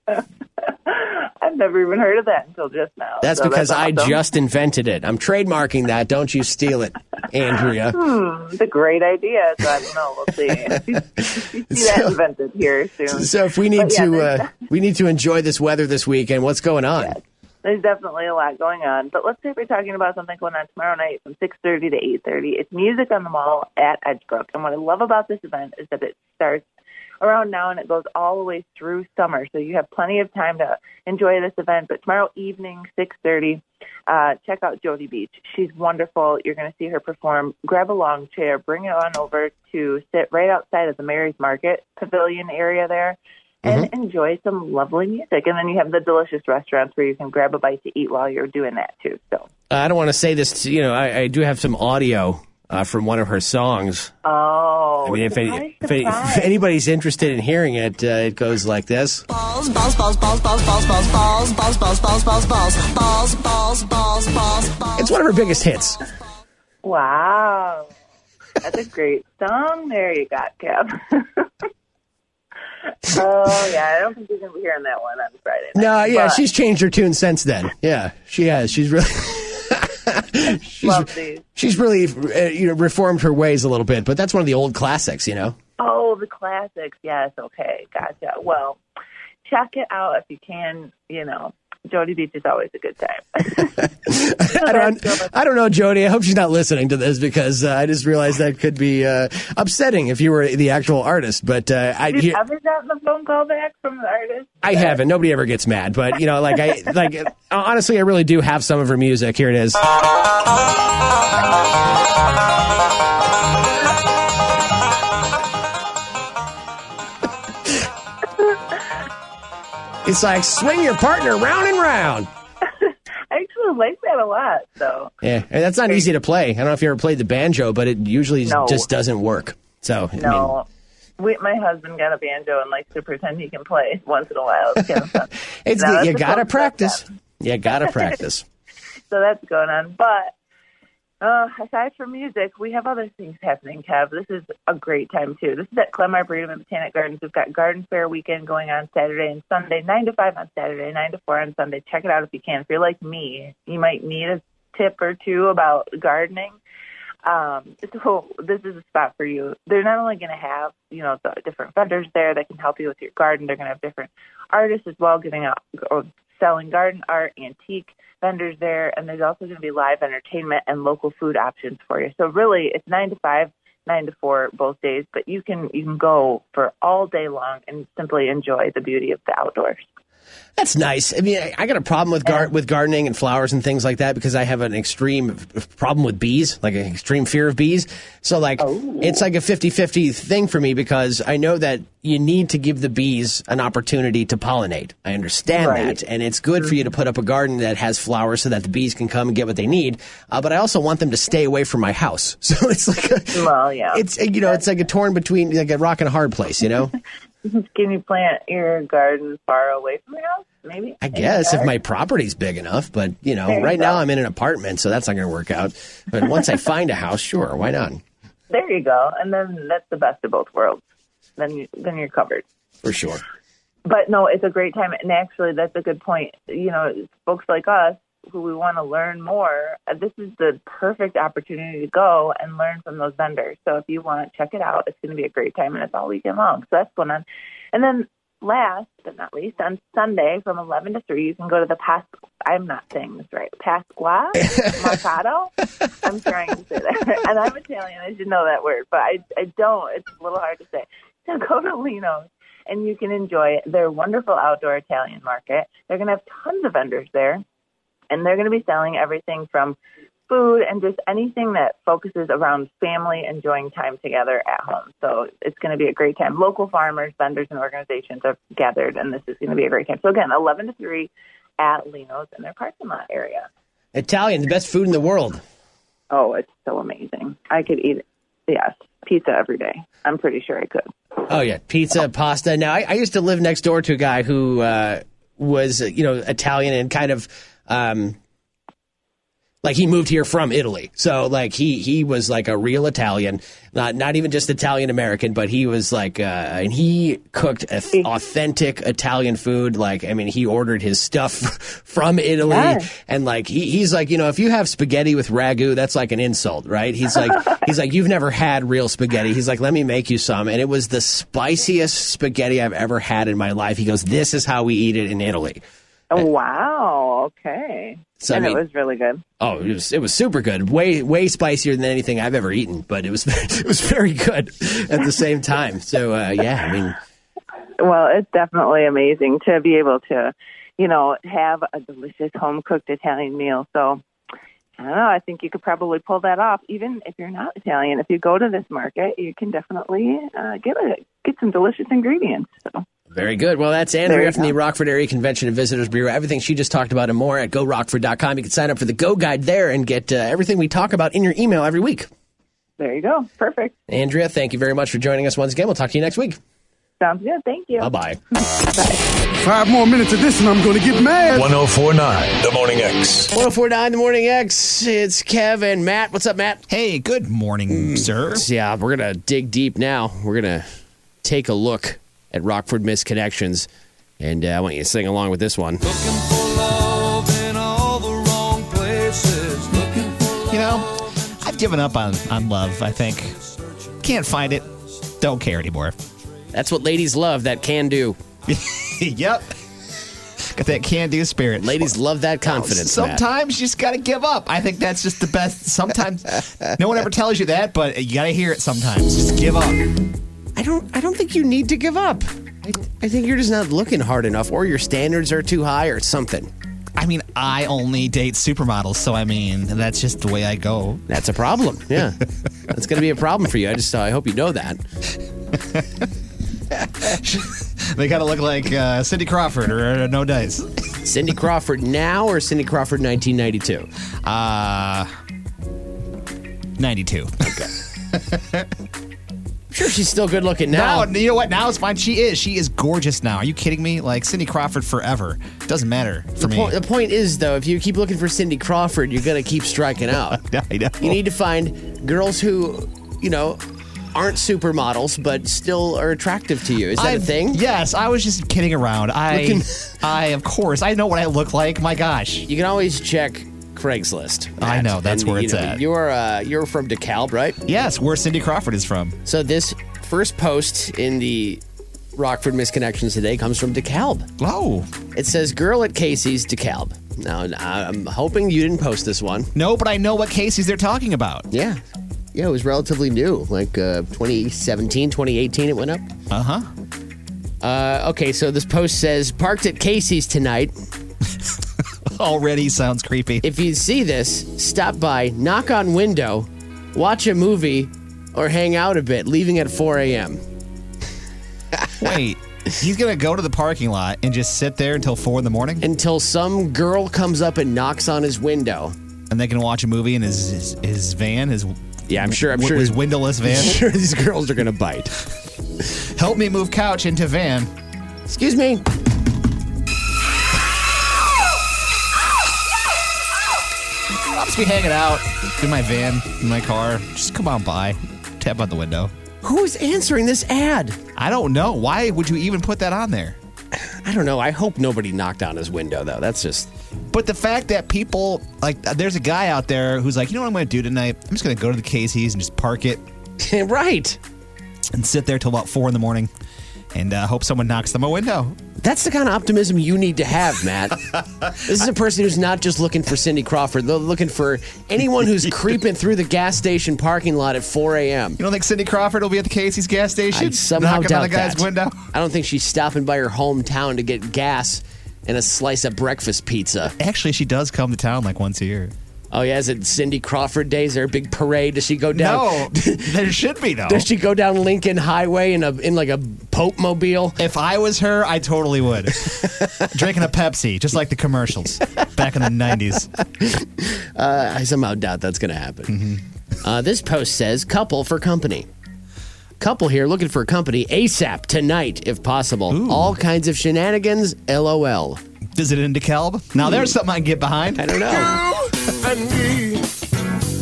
I've never even heard of that until just now. That's so because that's awesome. I just invented it. I'm trademarking that. Don't you steal it, Andrea. Hmm, it's a great idea. So I don't know. We'll see. see so, that invented here soon. So if we need yeah, to uh, we need to enjoy this weather this weekend, what's going on? Yes, there's definitely a lot going on. But let's say we're talking about something going on tomorrow night from six thirty to eight thirty. It's Music on the Mall at Edgebrook. And what I love about this event is that it starts around now, and it goes all the way through summer, so you have plenty of time to enjoy this event. But tomorrow evening, six thirty, uh, check out Jodi Beach. She's wonderful. You're going to see her perform. Grab a long chair, bring it on over to sit right outside of the Mary's Market Pavilion area there, and mm-hmm. enjoy some lovely music. And then you have the delicious restaurants where you can grab a bite to eat while you're doing that too. So I don't want to say this to, you know, I, I do have some audio Uh, from one of her songs. Oh, I mean, if, any, if, any, if anybody's interested in hearing it, uh, it goes like this: balls, balls, balls, balls, balls, balls, balls, balls, balls, balls, balls, balls, balls, balls, balls, balls. It's one of her biggest hits. Wow, that's a great song. There you got, Kev. Oh yeah, I don't think you're gonna be hearing that one on Friday night. No, yeah, but she's changed her tune since then. Yeah, she has. She's really. she's, she's really, uh, you know, reformed her ways a little bit, but that's one of the old classics, you know. Oh, the classics, yes. Okay, gotcha. Well, check it out if you can. You know, Jodi Beach is always a good time. I, don't, I don't know, Jodi. I hope she's not listening to this because uh, I just realized that could be uh, upsetting if you were the actual artist. But uh, I Have you ever gotten a phone call back from the artist? I haven't. Nobody ever gets mad, but you know, like I like honestly, I really do have some of her music. Here it is. It's like swing your partner round and round. I actually like that a lot, though. So. Yeah, and that's not easy to play. I don't know if you ever played the banjo, but it usually no. just doesn't work. So no. I mean, Wait, my husband got a banjo and likes to pretend he can play once in a while. It's kind of fun. It's now, you gotta practice. Stuff. You gotta practice. So that's going on. But uh, aside from music, we have other things happening, Kev. This is a great time too. This is at Clem Arboretum and Botanic Gardens. We've got Garden Fair weekend going on Saturday and Sunday, nine to five on Saturday, nine to four on Sunday. Check it out if you can. If you're like me, you might need a tip or two about gardening. Um, so this is a spot for you. They're not only going to have, you know, the different vendors there that can help you with your garden. They're going to have different artists as well, giving out or selling garden art, antique vendors there. And there's also going to be live entertainment and local food options for you. So really it's nine to five, nine to four both days, but you can, you can go for all day long and simply enjoy the beauty of the outdoors. That's nice. I mean, I, I got a problem with gar- with gardening and flowers and things like that because I have an extreme problem with bees, like an extreme fear of bees. So, like, oh. it's like a fifty-fifty thing for me because I know that you need to give the bees an opportunity to pollinate. I understand right. that. And it's good for you to put up a garden that has flowers so that the bees can come and get what they need. Uh, but I also want them to stay away from my house. So it's like a, well, yeah. it's, you know, it's like a torn between, like a rock and a hard place, you know? Can you plant your garden far away from your house? Maybe. I guess if my property's big enough, but you know, right now I'm in an apartment, so that's not going to work out. But once I find a house, sure, why not? There you go, and then that's the best of both worlds. Then, you, then you're covered for sure. But no, it's a great time, and actually, that's a good point. You know, folks like us, who we want to learn more, this is the perfect opportunity to go and learn from those vendors. So if you want, check it out. It's going to be a great time, and it's all weekend long. So that's going on. And then last but not least, on Sunday from eleven to three, you can go to the Pas- I'm not saying this right, Pasqua Mercado. I'm trying to say that. And I'm Italian. I should know that word, but I, I don't. It's a little hard to say. So go to Lino's, and you can enjoy their wonderful outdoor Italian market. They're going to have tons of vendors there, and they're going to be selling everything from food and just anything that focuses around family enjoying time together at home. So it's going to be a great time. Local farmers, vendors, and organizations are gathered, and this is going to be a great time. So again, eleven to three at Lino's in their parking lot area. Italian, the best food in the world. Oh, it's so amazing. I could eat, yes, pizza every day. I'm pretty sure I could. Oh, yeah, pizza, pasta. Now, I, I used to live next door to a guy who uh, was, you know, Italian and kind of, um, like, he moved here from Italy. So, like, he, he was, like, a real Italian, not not even just Italian-American, but he was, like, uh, and he cooked a th- authentic Italian food. Like, I mean, he ordered his stuff from Italy. Yeah. And, like, he, he's like, you know, if you have spaghetti with ragu, that's, like, an insult, right? He's like, he's like, you've never had real spaghetti. He's like, let me make you some. And it was the spiciest spaghetti I've ever had in my life. He goes, this is how we eat it in Italy. Oh, wow. Okay. So, and I mean, it was really good. Oh, it was it was super good. Way way spicier than anything I've ever eaten, but it was it was very good at the same time. So uh, yeah, I mean, well, it's definitely amazing to be able to, you know, have a delicious home cooked Italian meal. So I don't know. I think you could probably pull that off, even if you're not Italian. If you go to this market, you can definitely uh, get a, get some delicious ingredients. So. Very good. Well, that's Andrea from the Rockford Area Convention and Visitors Bureau. Everything she just talked about and more at go rockford dot com. You can sign up for the Go Guide there and get uh, everything we talk about in your email every week. There you go. Perfect. Andrea, thank you very much for joining us once again. We'll talk to you next week. Sounds good. Thank you. Bye-bye. Bye. Five more minutes of this and I'm going to get mad. one oh four point nine The Morning X. one oh four point nine The Morning X. It's Kev and Matt. What's up, Matt? Hey, good morning, mm. sir. Yeah, we're going to dig deep now. We're going to take a look at Rockford Misconnections, and uh, I want you to sing along with this one. Looking for love in all the wrong places. Looking for love. You know, I've given up on, on love, I think. Can't find it. Don't care anymore. That's what ladies love, that can-do. Yep. Got that can-do spirit. Ladies love that confidence, well, sometimes, Matt, you just got to give up. I think that's just the best. Sometimes, no one ever tells you that, but you got to hear it sometimes. Just give up. I don't I don't think you need to give up. I, I think you're just not looking hard enough, or your standards are too high or something. I mean, I only date supermodels, so I mean, that's just the way I go. That's a problem. Yeah. That's going to be a problem for you. I just uh, I hope you know that. They got to look like uh, Cindy Crawford or uh, No Dice. Cindy Crawford now or Cindy Crawford nineteen ninety-two? Uh ninety-two. Okay. Sure, she's still good looking now. No, you know what? Now it's fine. She is. She is gorgeous now. Are you kidding me? Like, Cindy Crawford forever. Doesn't matter for the me. Po- the point is, though, if you keep looking for Cindy Crawford, you're going to keep striking out. I know. You need to find girls who, you know, aren't supermodels, but still are attractive to you. Is that I'm, a thing? Yes. I was just kidding around. I, looking- I, of course, I know what I look like. My gosh. You can always check Craigslist. Matt. I know, that's and, where it's you know, at. You're uh, you're from DeKalb, right? Yes, where Cindy Crawford is from. So this first post in the Rockford Misconnections today comes from DeKalb. Oh. It says, girl at Casey's, DeKalb. Now, I'm hoping you didn't post this one. No, but I know what Casey's they're talking about. Yeah. Yeah, it was relatively new. Like uh, twenty seventeen, twenty eighteen it went up. Uh-huh. Uh, okay, so this post says, parked at Casey's tonight. Already sounds creepy. If you see this, stop by, knock on window, watch a movie, or hang out a bit, leaving at four a.m. Wait, he's going to go to the parking lot and just sit there until four in the morning? Until some girl comes up and knocks on his window. And they can watch a movie in his his, his van? His Yeah, I'm sure. I'm w- sure his windowless van? I'm sure these girls are going to bite. Help me move couch into van. Excuse me. Be hanging out in my van, in my car. Just come on by. Tap on the window. Who's answering this ad? I don't know. Why would you even put that on there? I don't know. I hope nobody knocked on his window, though. That's just But the fact that people, like, there's a guy out there who's like, you know what I'm going to do tonight? I'm just going to go to the Casey's and just park it. Right. And sit there till about four in the morning and uh, hope someone knocks them a window. That's the kind of optimism you need to have, Matt. This is a person who's not just looking for Cindy Crawford. They're looking for anyone who's creeping through the gas station parking lot at four a.m. You don't think Cindy Crawford will be at the Casey's gas station? I somehow doubt on the guy's that. Window? I don't think she's stopping by her hometown to get gas and a slice of breakfast pizza. Actually, she does come to town like once a year. Oh, yeah? Is it Cindy Crawford Day? Is there a big parade? Does she go down? No. There should be, though. Does she go down Lincoln Highway in a in like a Pope mobile? If I was her, I totally would. Drinking a Pepsi, just like the commercials back in the nineties. Uh, I somehow doubt that's going to happen. Mm-hmm. Uh, this post says, couple for company. Couple here looking for a company ASAP tonight, if possible. Ooh. All kinds of shenanigans, LOL. Does it into Calb? Now there's something I can get behind. I don't know. You and me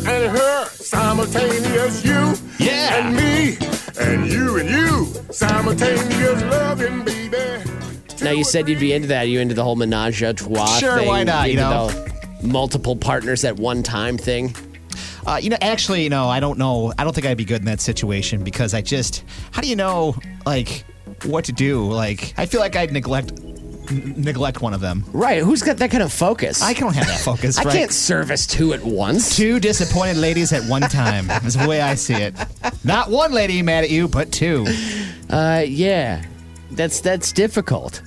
and her simultaneous. You yeah. and me and you and you simultaneous loving, baby. Now you said you'd be into that. Are you into the whole menage a trois sure, thing? Sure, why not? You know, multiple partners at one time thing. Uh, you know, actually, you know, I don't know. I don't think I'd be good in that situation because I just, how do you know, like, what to do? Like, I feel like I'd neglect n- neglect one of them. Right. Who's got that kind of focus? I don't have that focus, I right? I can't service two at once. Two disappointed ladies at one time is the way I see it. Not one lady mad at you, but two. Uh, yeah. That's, that's difficult.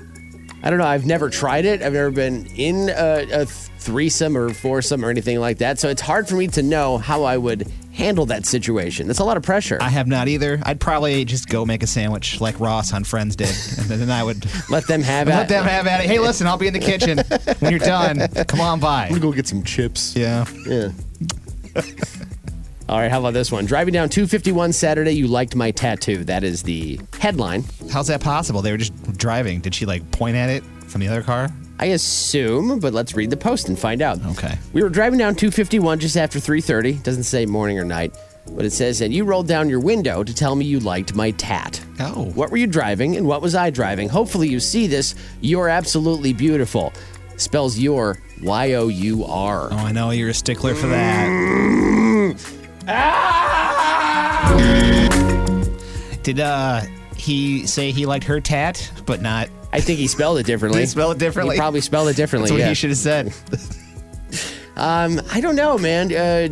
I don't know. I've never tried it. I've never been in a, a threesome or foursome or anything like that. So it's hard for me to know how I would handle that situation. That's a lot of pressure. I have not either. I'd probably just go make a sandwich like Ross on Friends did. And then I would let them have at it. Let them have at it. Hey, listen, I'll be in the kitchen when you're done. Come on by. I'm going to go get some chips. Yeah. Yeah. All right. How about this one? Driving down two fifty-one Saturday, you liked my tattoo. That is the headline. How's that possible? They were just driving. Did she like point at it from the other car? I assume, but let's read the post and find out. Okay. We were driving down two fifty-one just after three thirty. Doesn't say morning or night, but it says, and you rolled down your window to tell me you liked my tat. Oh. What were you driving and what was I driving? Hopefully you see this. You're absolutely beautiful. Spells your Y O U R. Oh, I know. You're a stickler for that. Ah! Did uh, he say he liked her tat, but not... I think he spelled it differently. Did he spell it differently? He probably spelled it differently, That's what yeah. he should have said. um, I don't know, man. Uh,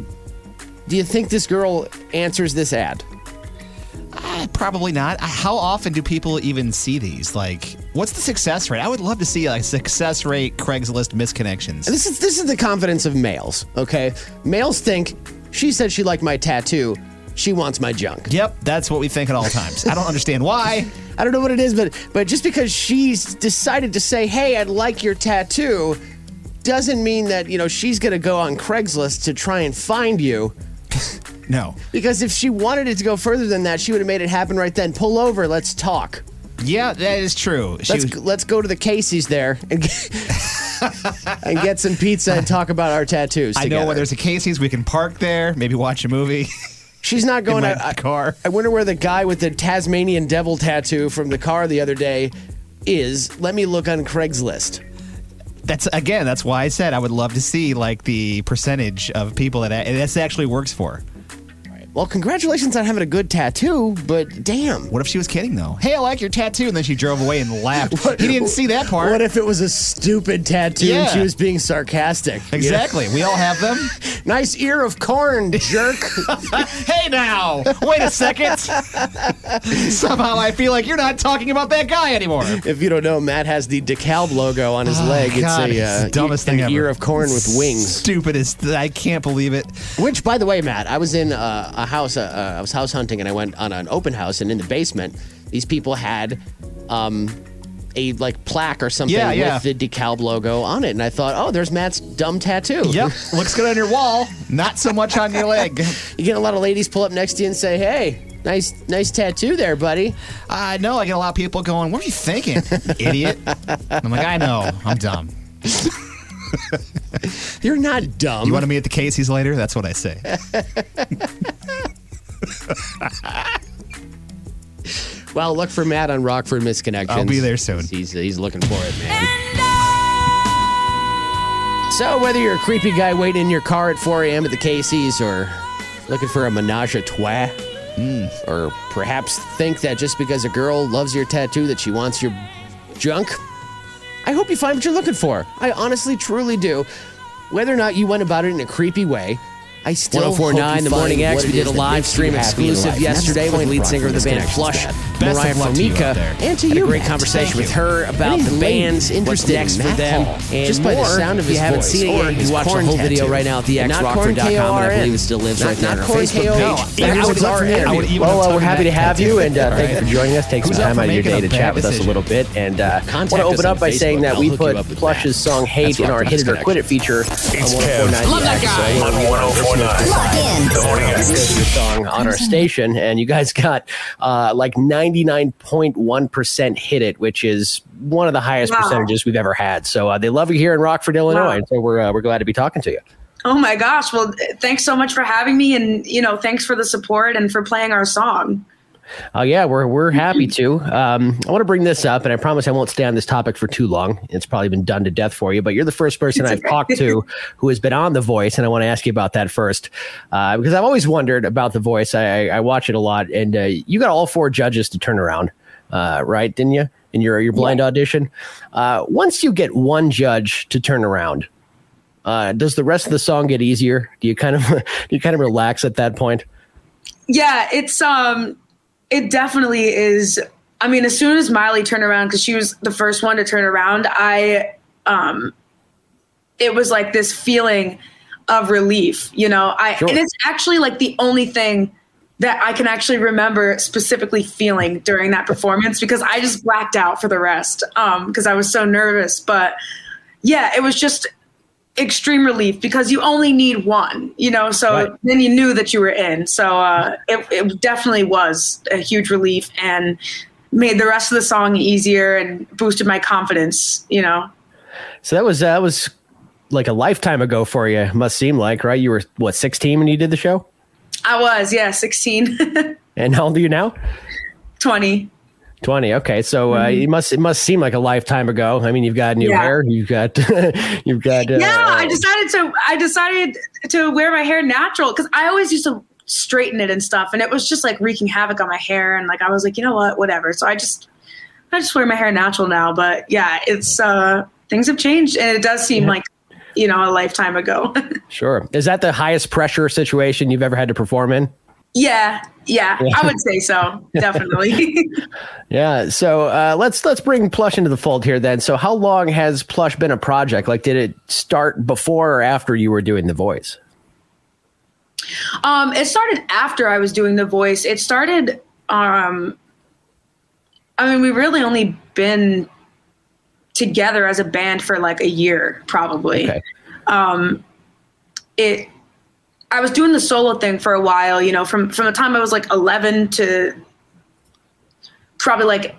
do you think this girl answers this ad? Uh, probably not. How often do people even see these? Like, what's the success rate? I would love to see like success rate Craigslist misconnections. And this is this is the confidence of males, okay? Males think... She said she liked my tattoo. She wants my junk. Yep, that's what we think at all times. I don't understand why. I don't know what it is, but but just because she's decided to say, hey, I'd like your tattoo, doesn't mean that, you know, she's going to go on Craigslist to try and find you. No. Because if she wanted it to go further than that, she would have made it happen right then. Pull over. Let's talk. Yeah, that is true. She let's, was... let's go to the Casey's there and get, and get some pizza and talk about our tattoos together. I know where there's a Casey's. We can park there, maybe watch a movie. She's not going out. I, car. I wonder where the guy with the Tasmanian devil tattoo from the car the other day is. Let me look on Craigslist. That's again, that's why I said I would love to see like the percentage of people that this actually works for. Well, congratulations on having a good tattoo, but damn. What if she was kidding, though? Hey, I like your tattoo, and then she drove away and laughed. What, he didn't see that part. What if it was a stupid tattoo yeah. and she was being sarcastic? Exactly. You know? We all have them. Nice ear of corn, jerk. Hey, now. Wait a second. Somehow I feel like you're not talking about that guy anymore. If you don't know, Matt has the DeKalb logo on his oh, leg. God, it's a it's uh, the dumbest e- thing an ever. Ear of corn with wings. Stupidest. I can't believe it. Which, by the way, Matt, I was in... Uh, a house, uh, I was house hunting and I went on an open house, and in the basement, these people had um, a like plaque or something yeah, yeah. with the DeKalb logo on it. And I thought, oh, there's Matt's dumb tattoo. Yep. Looks good on your wall, not so much on your leg. You get a lot of ladies pull up next to you and say, hey, nice nice tattoo there, buddy. I uh, know. I get a lot of people going, what are you thinking, idiot? I'm like, I know. I'm dumb. You're not dumb. You want to meet at the Casey's later? That's what I say. Well, look for Matt on Rockford Misconnections. I'll be there soon. He's, he's looking for it, man. And I- So whether you're a creepy guy waiting in your car at four a.m. at the Casey's or looking for a menage a trois, mm. or perhaps think that just because a girl loves your tattoo that she wants your junk, I hope you find what you're looking for. I honestly, truly do. Whether or not you went about it in a creepy way, I still hope you find the Morning X. We did a live stream exclusive yesterday when lead singer of the band Flush, Mariah Formica, had a great conversation with her about the band's interest next for them, and more. If you haven't seen it yet, you can watch the whole video right now at the x rockford dot com, and I believe it still lives right there on our Facebook page. Well, we're happy to have you, and thank you for joining us. Take some time out of your day to chat with us a little bit, and I want to open up by saying that we put Flush's song Hate in our Hit It or Quit It feature on one oh four point nine. Love that guy. Song on our station, and you guys got uh, like ninety-nine point one percent hit it, which is one of the highest wow. percentages we've ever had. So uh, they love you here in Rockford, Illinois. Wow. So we're uh, we're glad to be talking to you. Oh my gosh! Well, thanks so much for having me, and you know, thanks for the support and for playing our song. Oh uh, yeah, we're we're happy to. Um, I want to bring this up, and I promise I won't stay on this topic for too long. It's probably been done to death for you, but you're the first person I've talked to who has been on The Voice, and I want to ask you about that first, uh, because I've always wondered about The Voice. I, I watch it a lot, and uh, you got all four judges to turn around, uh, right? Didn't you? In your your blind yeah. audition, uh, once you get one judge to turn around, uh, does the rest of the song get easier? Do you kind of do you kind of relax at that point? Yeah, it's um. It definitely is. I mean, as soon as Miley turned around, because she was the first one to turn around, I, um, it was like this feeling of relief, you know. I sure. And it's actually like the only thing that I can actually remember specifically feeling during that performance, because I just blacked out for the rest because um, I was so nervous. But yeah, it was just extreme relief because you only need one, you know, so right. then you knew that you were in. So uh, it, it definitely was a huge relief and made the rest of the song easier and boosted my confidence, you know. So that was that uh, was like a lifetime ago for you, must seem like, right? You were, what, sixteen when you did the show? I was, yeah, sixteen. And how old are you now? twenty. twenty. Okay. So uh, mm-hmm. it must, it must seem like a lifetime ago. I mean, you've got new yeah. hair, you've got, you've got, uh, yeah, I decided to, I decided to wear my hair natural. Cause I always used to straighten it and stuff. And it was just like wreaking havoc on my hair. And like, I was like, you know what, whatever. So I just, I just wear my hair natural now, but yeah, it's uh things have changed, and it does seem yeah. like, you know, a lifetime ago. Sure. Is that the highest pressure situation you've ever had to perform in? Yeah. Yeah, I would say so. Definitely. Yeah. So uh, let's let's bring Plush into the fold here then. So how long has Plush been a project? Like, did it start before or after you were doing The Voice? Um, it started after I was doing The Voice. It started. Um, I mean, we've really only been together as a band for like a year, probably. Okay. Um, it. I was doing the solo thing for a while, you know, from, from the time I was like eleven to probably like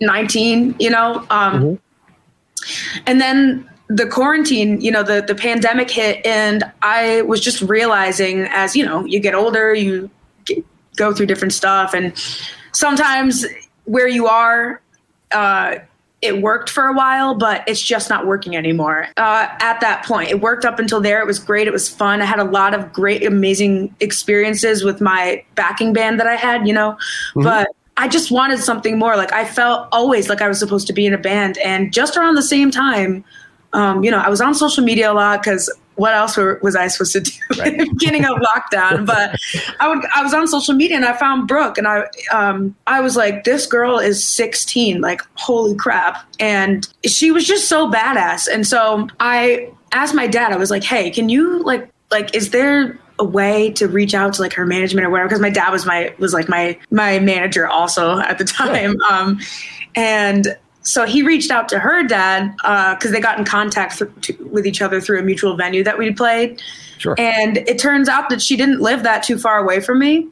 nineteen, you know? Um, mm-hmm. And then the quarantine, you know, the, the pandemic hit, and I was just realizing as, you know, you get older, you get, go through different stuff, and sometimes where you are, uh, it worked for a while, but it's just not working anymore. Uh, at that point, it worked up until there. It was great. It was fun. I had a lot of great, amazing experiences with my backing band that I had, you know, mm-hmm. but I just wanted something more. Like, I felt always like I was supposed to be in a band. And just around the same time, um, you know, I was on social media a lot, because what else were, was I supposed to do right. in the beginning of lockdown? But I would, I was on social media, and I found Brooke, and I, um, I was like, this girl is sixteen, like, holy crap. And she was just so badass. And so I asked my dad, I was like, hey, can you like, like, is there a way to reach out to like her management or whatever? Cause my dad was my, was like my, my manager also at the time. Yeah. Um, and so he reached out to her dad because uh, they got in contact th- to, with each other through a mutual venue that we played. Sure. And it turns out that she didn't live that too far away from me.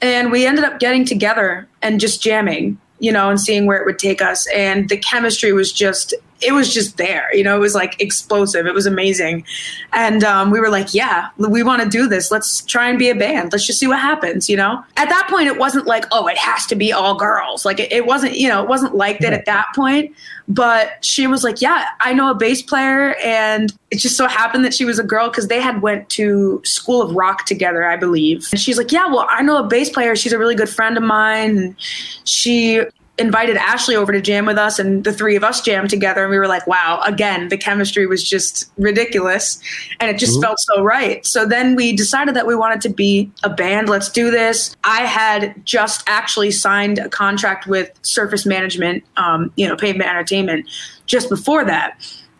And we ended up getting together and just jamming, you know, and seeing where it would take us. And the chemistry was just it was just there, you know, it was like explosive. It was amazing. And um, we were like, yeah, we want to do this. Let's try and be a band. Let's just see what happens. You know, at that point, it wasn't like, oh, it has to be all girls. Like it, it wasn't, you know, it wasn't like that at that point. But she was like, yeah, I know a bass player. And it just so happened that she was a girl because they had went to School of Rock together, I believe. And she's like, yeah, well, I know a bass player. She's a really good friend of mine. And she invited Ashley over to jam with us, and the three of us jammed together, and we were like, wow, again, the chemistry was just ridiculous, and it just Ooh. felt so right. So then we decided that we wanted to be a band. Let's do this. I had just actually signed a contract with Surface Management, um, you know, Pavement Entertainment, just before that.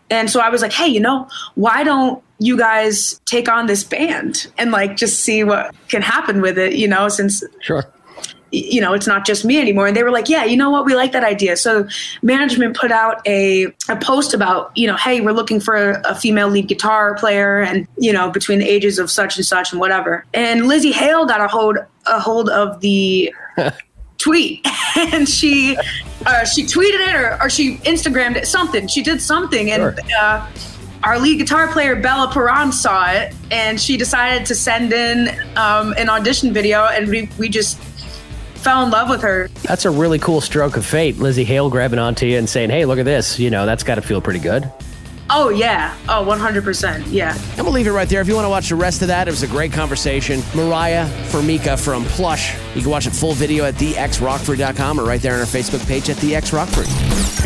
And so I was like, hey, you know, why don't you guys take on this band and like just see what can happen with it, you know, since sure. you know, it's not just me anymore. And they were like, yeah, you know what? We like that idea. So management put out a, a post about, you know, hey, we're looking for a, a female lead guitar player and, you know, between the ages of such and such and whatever. And Lizzie Hale got a hold, a hold of the tweet and she, uh, she tweeted it or, or she Instagrammed it, something. She did something. And, sure. uh, our lead guitar player, Bella Perron, saw it and she decided to send in, um, an audition video. And we, we just fell in love with her. That's a really cool stroke of fate. Lizzie Hale grabbing onto you and saying, hey, look at this. You know, that's got to feel pretty good. Oh, yeah. Oh, one hundred percent. Yeah. And we'll leave it right there. If you want to watch the rest of that, it was a great conversation. Mariah Formica from Plush. You can watch it full video at the x rockford dot com or right there on our Facebook page at the x rockford.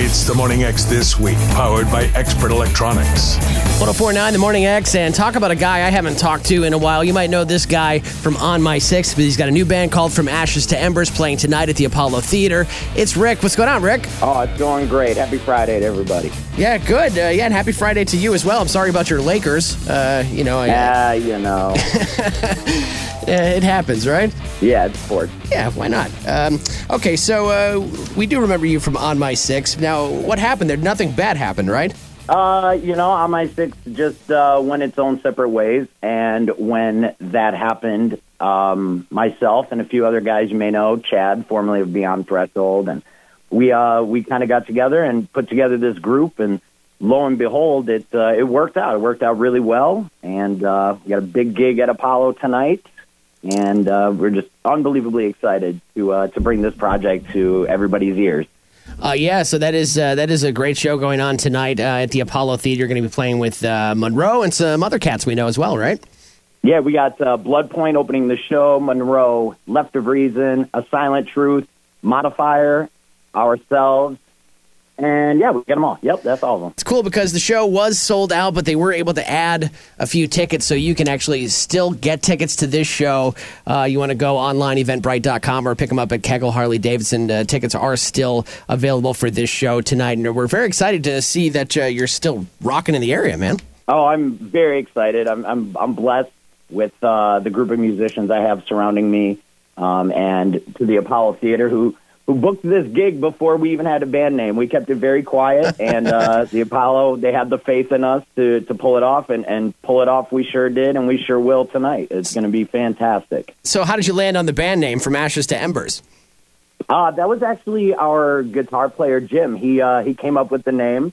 It's The Morning X This Week, powered by Expert Electronics. one oh four point nine The Morning X, and talk about a guy I haven't talked to in a while. You might know this guy from On My Six, but he's got a new band called From Ashes to Embers playing tonight at the Apollo Theater. It's Rick. What's going on, Rick? Oh, it's going great. Happy Friday to everybody. Yeah, good. Uh, yeah, and happy Friday to you as well. I'm sorry about your Lakers. Uh, you know. Ah, uh, you know. It happens, right? Yeah, it's sports. Yeah, why not? Um, okay, so uh, we do remember you from On My Six. Now, what happened there? Nothing bad happened, right? Uh, you know, On My Six just uh, went its own separate ways. And when that happened, um, myself and a few other guys you may know, Chad, formerly of Beyond Threshold, and we uh, we kind of got together and put together this group, and lo and behold, it uh, it worked out. It worked out really well, and uh, we got a big gig at Apollo tonight. And uh, we're just unbelievably excited to uh, to bring this project to everybody's ears. Uh, yeah, so that is uh, that is a great show going on tonight uh, at the Apollo Theater. You're going to be playing with uh, Monroe and some other cats we know as well, right? Yeah, we got uh, Blood Point opening the show, Monroe, Left of Reason, A Silent Truth, Modifier, ourselves. And yeah, we got them all. Yep, that's all of them. It's cool because the show was sold out, but they were able to add a few tickets, so you can actually still get tickets to this show. Uh, you want to go online, eventbrite dot com, or pick them up at Kegel Harley-Davidson. Uh, tickets are still available for this show tonight, and we're very excited to see that uh, you're still rocking in the area, man. Oh, I'm very excited. I'm I'm, I'm blessed with uh, the group of musicians I have surrounding me, um, and to the Apollo Theater, who... who booked this gig before we even had a band name. We kept it very quiet, and uh, the Apollo, they had the faith in us to, to pull it off, and, and pull it off we sure did, and we sure will tonight. It's going to be fantastic. So how did you land on the band name, From Ashes to Embers? Uh, that was actually our guitar player, Jim. He uh, he came up with the name.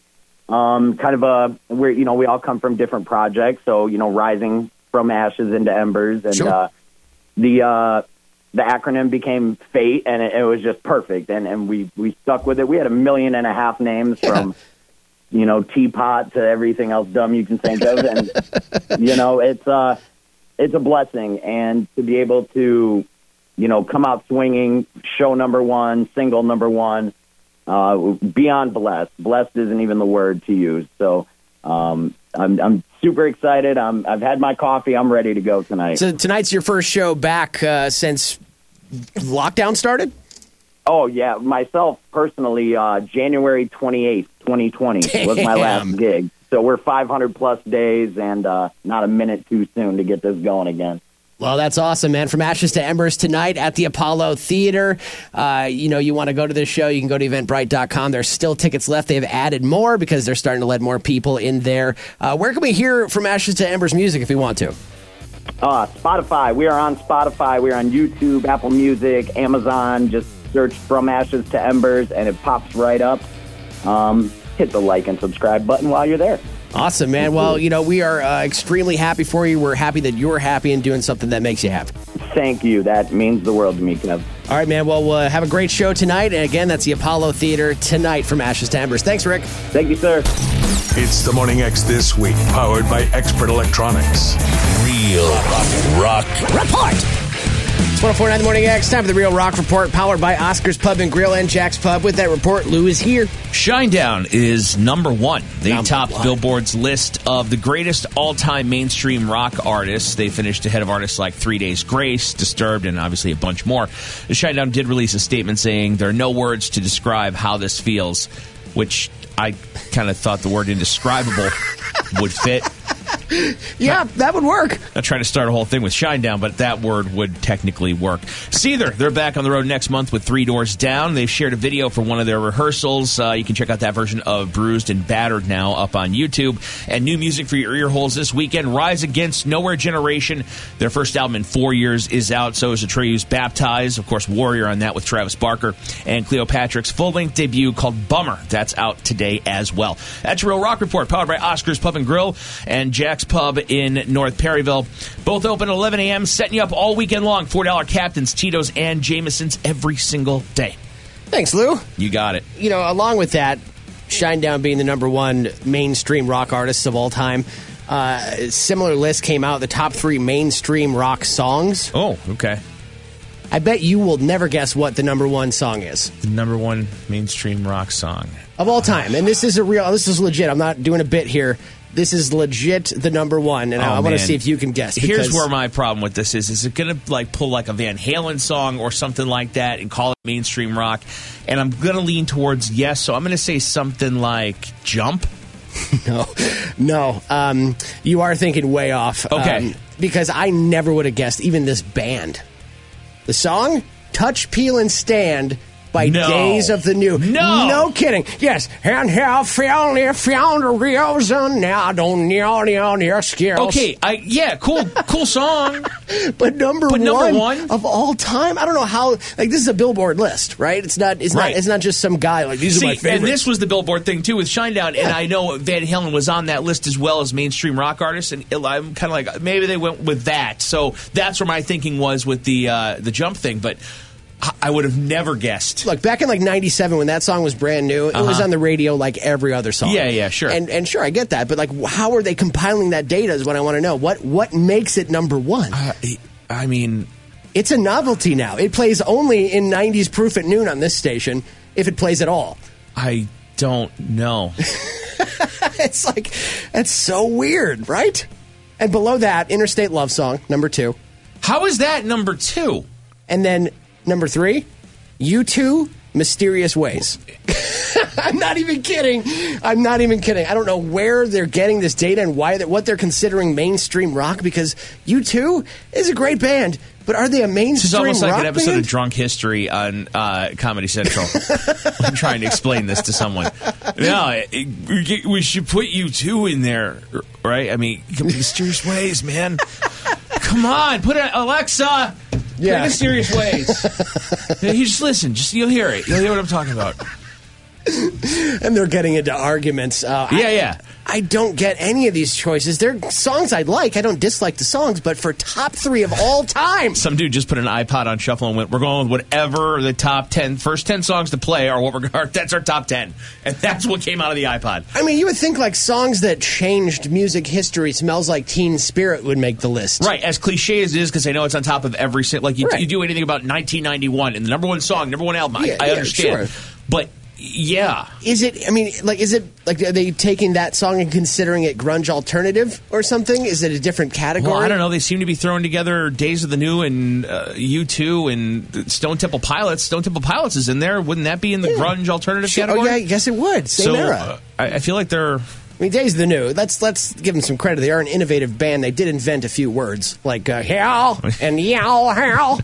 Um, kind of a, we're, you know, we all come from different projects, so, you know, rising from ashes into embers. And sure. uh, the... Uh, The acronym became Fate, and it, it was just perfect, and, and we, we stuck with it. We had a million and a half names yeah. from, you know, teapot to everything else dumb you can think of, and, you know, it's, uh, it's a blessing, and to be able to, you know, come out swinging, show number one, single number one, uh, beyond blessed. Blessed isn't even the word to use, so... Um, I'm, I'm super excited. I'm, I've had my coffee. I'm ready to go tonight. So tonight's your first show back uh, since lockdown started? Oh, yeah. Myself, personally, uh, January twenty-eighth, twenty twenty Damn. Was my last gig. So we're five hundred plus days and uh, not a minute too soon to get this going again. Well, that's awesome, man. From Ashes to Embers tonight at the Apollo Theater. Uh, you know, you want to go to this show, you can go to eventbrite dot com. There's still tickets left. They've added more because they're starting to let more people in there. Uh, where can we hear From Ashes to Embers music if we want to? Uh, Spotify. We are on Spotify. We are on YouTube, Apple Music, Amazon. Just search From Ashes to Embers, and it pops right up. Um, hit the like and subscribe button while you're there. Awesome, man. Well, you know, we are uh, extremely happy for you. We're happy that you're happy and doing something that makes you happy. Thank you. That means the world to me, Kev. All right, man. Well, uh, have a great show tonight. And again, that's the Apollo Theater tonight from Ashes to Embers. Thanks, Rick. Thank you, sir. It's The Morning X This Week, powered by Expert Electronics. Real Rock, rock Report. one oh four point nine The Morning X, time for the Real Rock Report, powered by Oscar's Pub and Grill and Jack's Pub. With that report, Lou is here. Shinedown is number one. They number topped one. Billboard's list of the greatest all-time mainstream rock artists. They finished ahead of artists like Three Days Grace, Disturbed, and obviously a bunch more. Shinedown did release a statement saying, there are no words to describe how this feels, which I kind of thought the word indescribable would fit. Yeah, that would work. I tried to start a whole thing with Shinedown, but that word would technically work. Seether, they're back on the road next month with Three Doors Down. They've shared a video for one of their rehearsals. Uh, you can check out that version of Bruised and Battered now up on YouTube. And new music for your ear holes this weekend, Rise Against Nowhere Generation. Their first album in four years is out. So is Atreyu's Baptized. Of course, Warrior on that with Travis Barker. And Cleopatra's full-length debut called Bummer. That's out today as well. That's Real Rock Report, powered by Oscar's Pub and Grill and Jack Pub in North Perryville. Both open at eleven a.m., setting you up all weekend long. four dollars Captains, Tito's, and Jameson's every single day. Thanks, Lou. You got it. You know, along with that, Shinedown being the number one mainstream rock artists of all time, uh, similar list came out, the top three mainstream rock songs. Oh, okay. I bet you will never guess what the number one song is. The number one mainstream rock song. Of all time. And this is a real, this is legit. I'm not doing a bit here. This is legit the number one, and oh, I want to see if you can guess. Here's where my problem with this is. Is it going to like pull like a Van Halen song or something like that and call it mainstream rock? And I'm going to lean towards yes, so I'm going to say something like Jump. No. No. Um, you are thinking way off. Okay. Um, because I never would have guessed even this band. The song, Touch, Peel, and Stand by no. Days of the New. No. No kidding. Yes. And have found it, found a reason. Now I don't need on your skills. Okay. I, yeah, cool. Cool song. But number, but number one, one of all time? I don't know how. Like, this is a Billboard list, right? It's not It's right. not. It's not just some guy like, these See, are my favorites. And this was the Billboard thing, too, with Shinedown. Yeah. And I know Van Halen was on that list as well as mainstream rock artists. And I'm kind of like, maybe they went with that. So that's where my thinking was with the uh, the Jump thing. But I would have never guessed. Look, back in like ninety-seven when that song was brand new, it uh-huh. was on the radio like every other song. Yeah, yeah, sure. And and sure, I get that. But like, how are they compiling that data is what I want to know. What what makes it number one? Uh, I mean, it's a novelty now. It plays only in nineties Proof at Noon on this station, if it plays at all. I don't know. It's like, that's so weird, right? And below that, Interstate Love Song, number two. How is that number two? And then number three, U two, Mysterious Ways. I'm not even kidding. I'm not even kidding. I don't know where they're getting this data and why they're, what they're considering mainstream rock, because U two is a great band, but are they a mainstream rock This is almost like an episode band? Of Drunk History on uh, Comedy Central. I'm trying to explain this to someone. No, it, it, we should put U two in there, right? I mean, Mysterious Ways, man. Come on, put it, Alexa. Yeah. In Mysterious Ways. You just listen. Just you'll hear it. You'll hear what I'm talking about. And they're getting into arguments. Uh, yeah, I, yeah. I don't get any of these choices. They're songs I like. I don't dislike the songs, but for top three of all time. Some dude just put an iPod on shuffle and went, we're going with whatever the top ten, first ten songs to play are what we're going that's our top ten. And that's what came out of the iPod. I mean, you would think like songs that changed music history, Smells Like Teen Spirit would make the list. Right, as cliche as it is, because I know it's on top of every, like you, right. you do anything about nineteen ninety-one and the number one song, number one album, yeah, I, I yeah, understand. Sure. But yeah. Is it, I mean, like, is it, like, are they taking that song and considering it grunge alternative or something? Is it a different category? Well, I don't know. They seem to be throwing together Days of the New and uh, U two and Stone Temple Pilots. Stone Temple Pilots is in there. Wouldn't that be in the yeah. grunge alternative sure. category? Oh, yeah, I guess it would. Same so, era. Uh, I, I feel like they're... I mean, Days of the New, let's let's give them some credit. They are an innovative band. They did invent a few words, like uh, hell and yow, hell.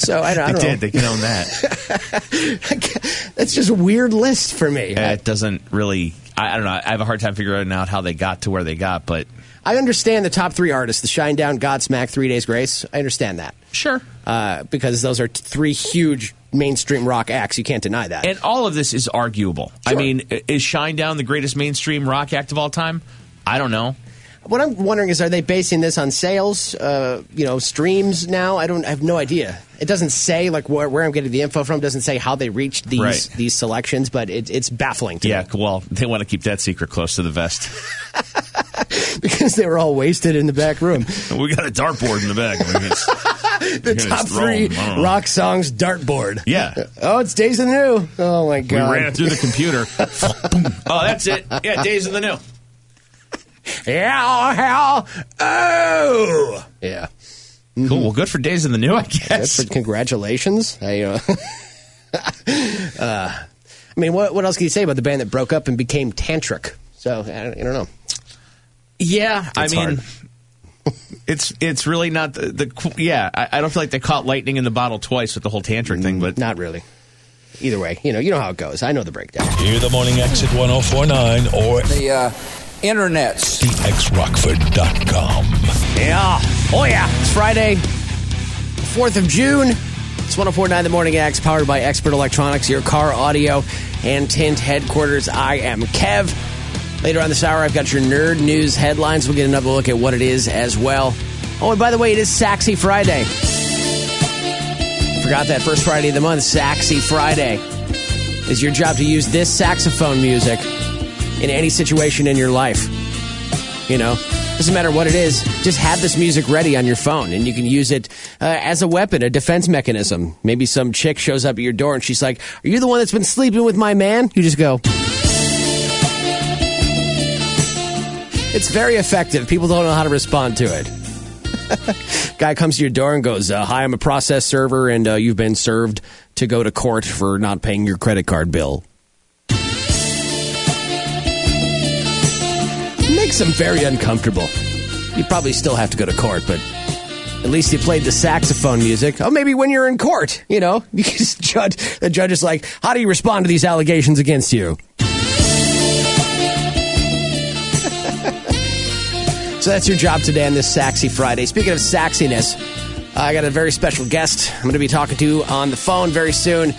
So I don't, I don't know. They did. They can own that. That's just a weird list for me. Uh, it doesn't really... I, I don't know. I have a hard time figuring out how they got to where they got, but... I understand the top three artists, the Shinedown, Godsmack, Three Days Grace. I understand that. Sure. Uh, because those are t- three huge mainstream rock acts. You can't deny that. And all of this is arguable. Sure. I mean, is Shinedown the greatest mainstream rock act of all time? I don't know. What I'm wondering is, are they basing this on sales, uh, you know, streams now? I don't I have no idea. It doesn't say, like, where, where I'm getting the info from. It doesn't say how they reached these right. these selections, but it, it's baffling to yeah, me. Yeah, well, they want to keep that secret close to the vest. Because they were all wasted in the back room. We got a dartboard in the back. I mean, it's, the top three rock songs dartboard. Yeah. Oh, it's Days of the New. Oh, my God. We ran it through the computer. Oh, that's it. Yeah, Days of the New. Yeah, hell, oh, yeah. Mm-hmm. Cool. Well, good for Days of the New, I guess. Good for, congratulations. I, uh, uh, I mean, what what else can you say about the band that broke up and became tantric? So I, I don't know. Yeah, it's I mean, it's it's really not the, the yeah. I, I don't feel like they caught lightning in the bottle twice with the whole tantric mm, thing, but not really. Either way, you know, you know how it goes. I know the breakdown. Hear the morning exit one oh four point nine or the. Uh, Internets. D X Rockford dot com. Yeah. Oh, yeah. It's Friday, fourth of June. It's one oh four point nine The Morning Axe, powered by Expert Electronics, your car audio and tint headquarters. I am Kev. Later on this hour, I've got your nerd news headlines. We'll get another look at what it is as well. Oh, and by the way, it is Saxy Friday. Forgot that first Friday of the month, Saxy Friday. It's your job to use this saxophone music in any situation in your life. You know, doesn't matter what it is, just have this music ready on your phone, and you can use it uh, as a weapon, a defense mechanism. Maybe some chick shows up at your door, and she's like, are you the one that's been sleeping with my man? You just go. It's very effective. People don't know how to respond to it. Guy comes to your door and goes, uh, hi, I'm a process server, and uh, you've been served to go to court for not paying your credit card bill. Makes them very uncomfortable. You probably still have to go to court, but at least you played the saxophone music. Oh, maybe when you're in court, you know, you can just judge. The judge is like, how do you respond to these allegations against you? So that's your job today on this Saxy Friday. Speaking of saxiness, I got a very special guest I'm going to be talking to on the phone very soon.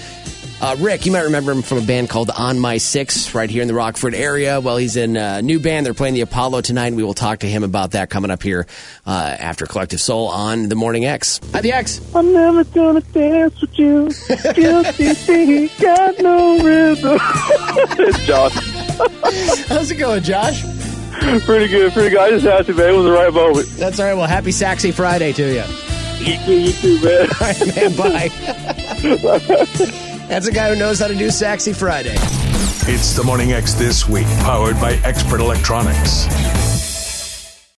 Uh, Rick, you might remember him from a band called On My Six right here in the Rockford area. Well, he's in a new band. They're playing the Apollo tonight. We will talk to him about that coming up here uh, after Collective Soul on The Morning X. Hi, The X. I'm never gonna dance with you. Guilty thing, got no rhythm. It's Josh. How's it going, Josh? Pretty good, pretty good. I just had to, man. It was the right moment. That's all right. Well, happy Saxy Friday to you. You too, you too, man. All right, man, bye. That's a guy who knows how to do Saxy Friday. It's The Morning X This Week, powered by Expert Electronics.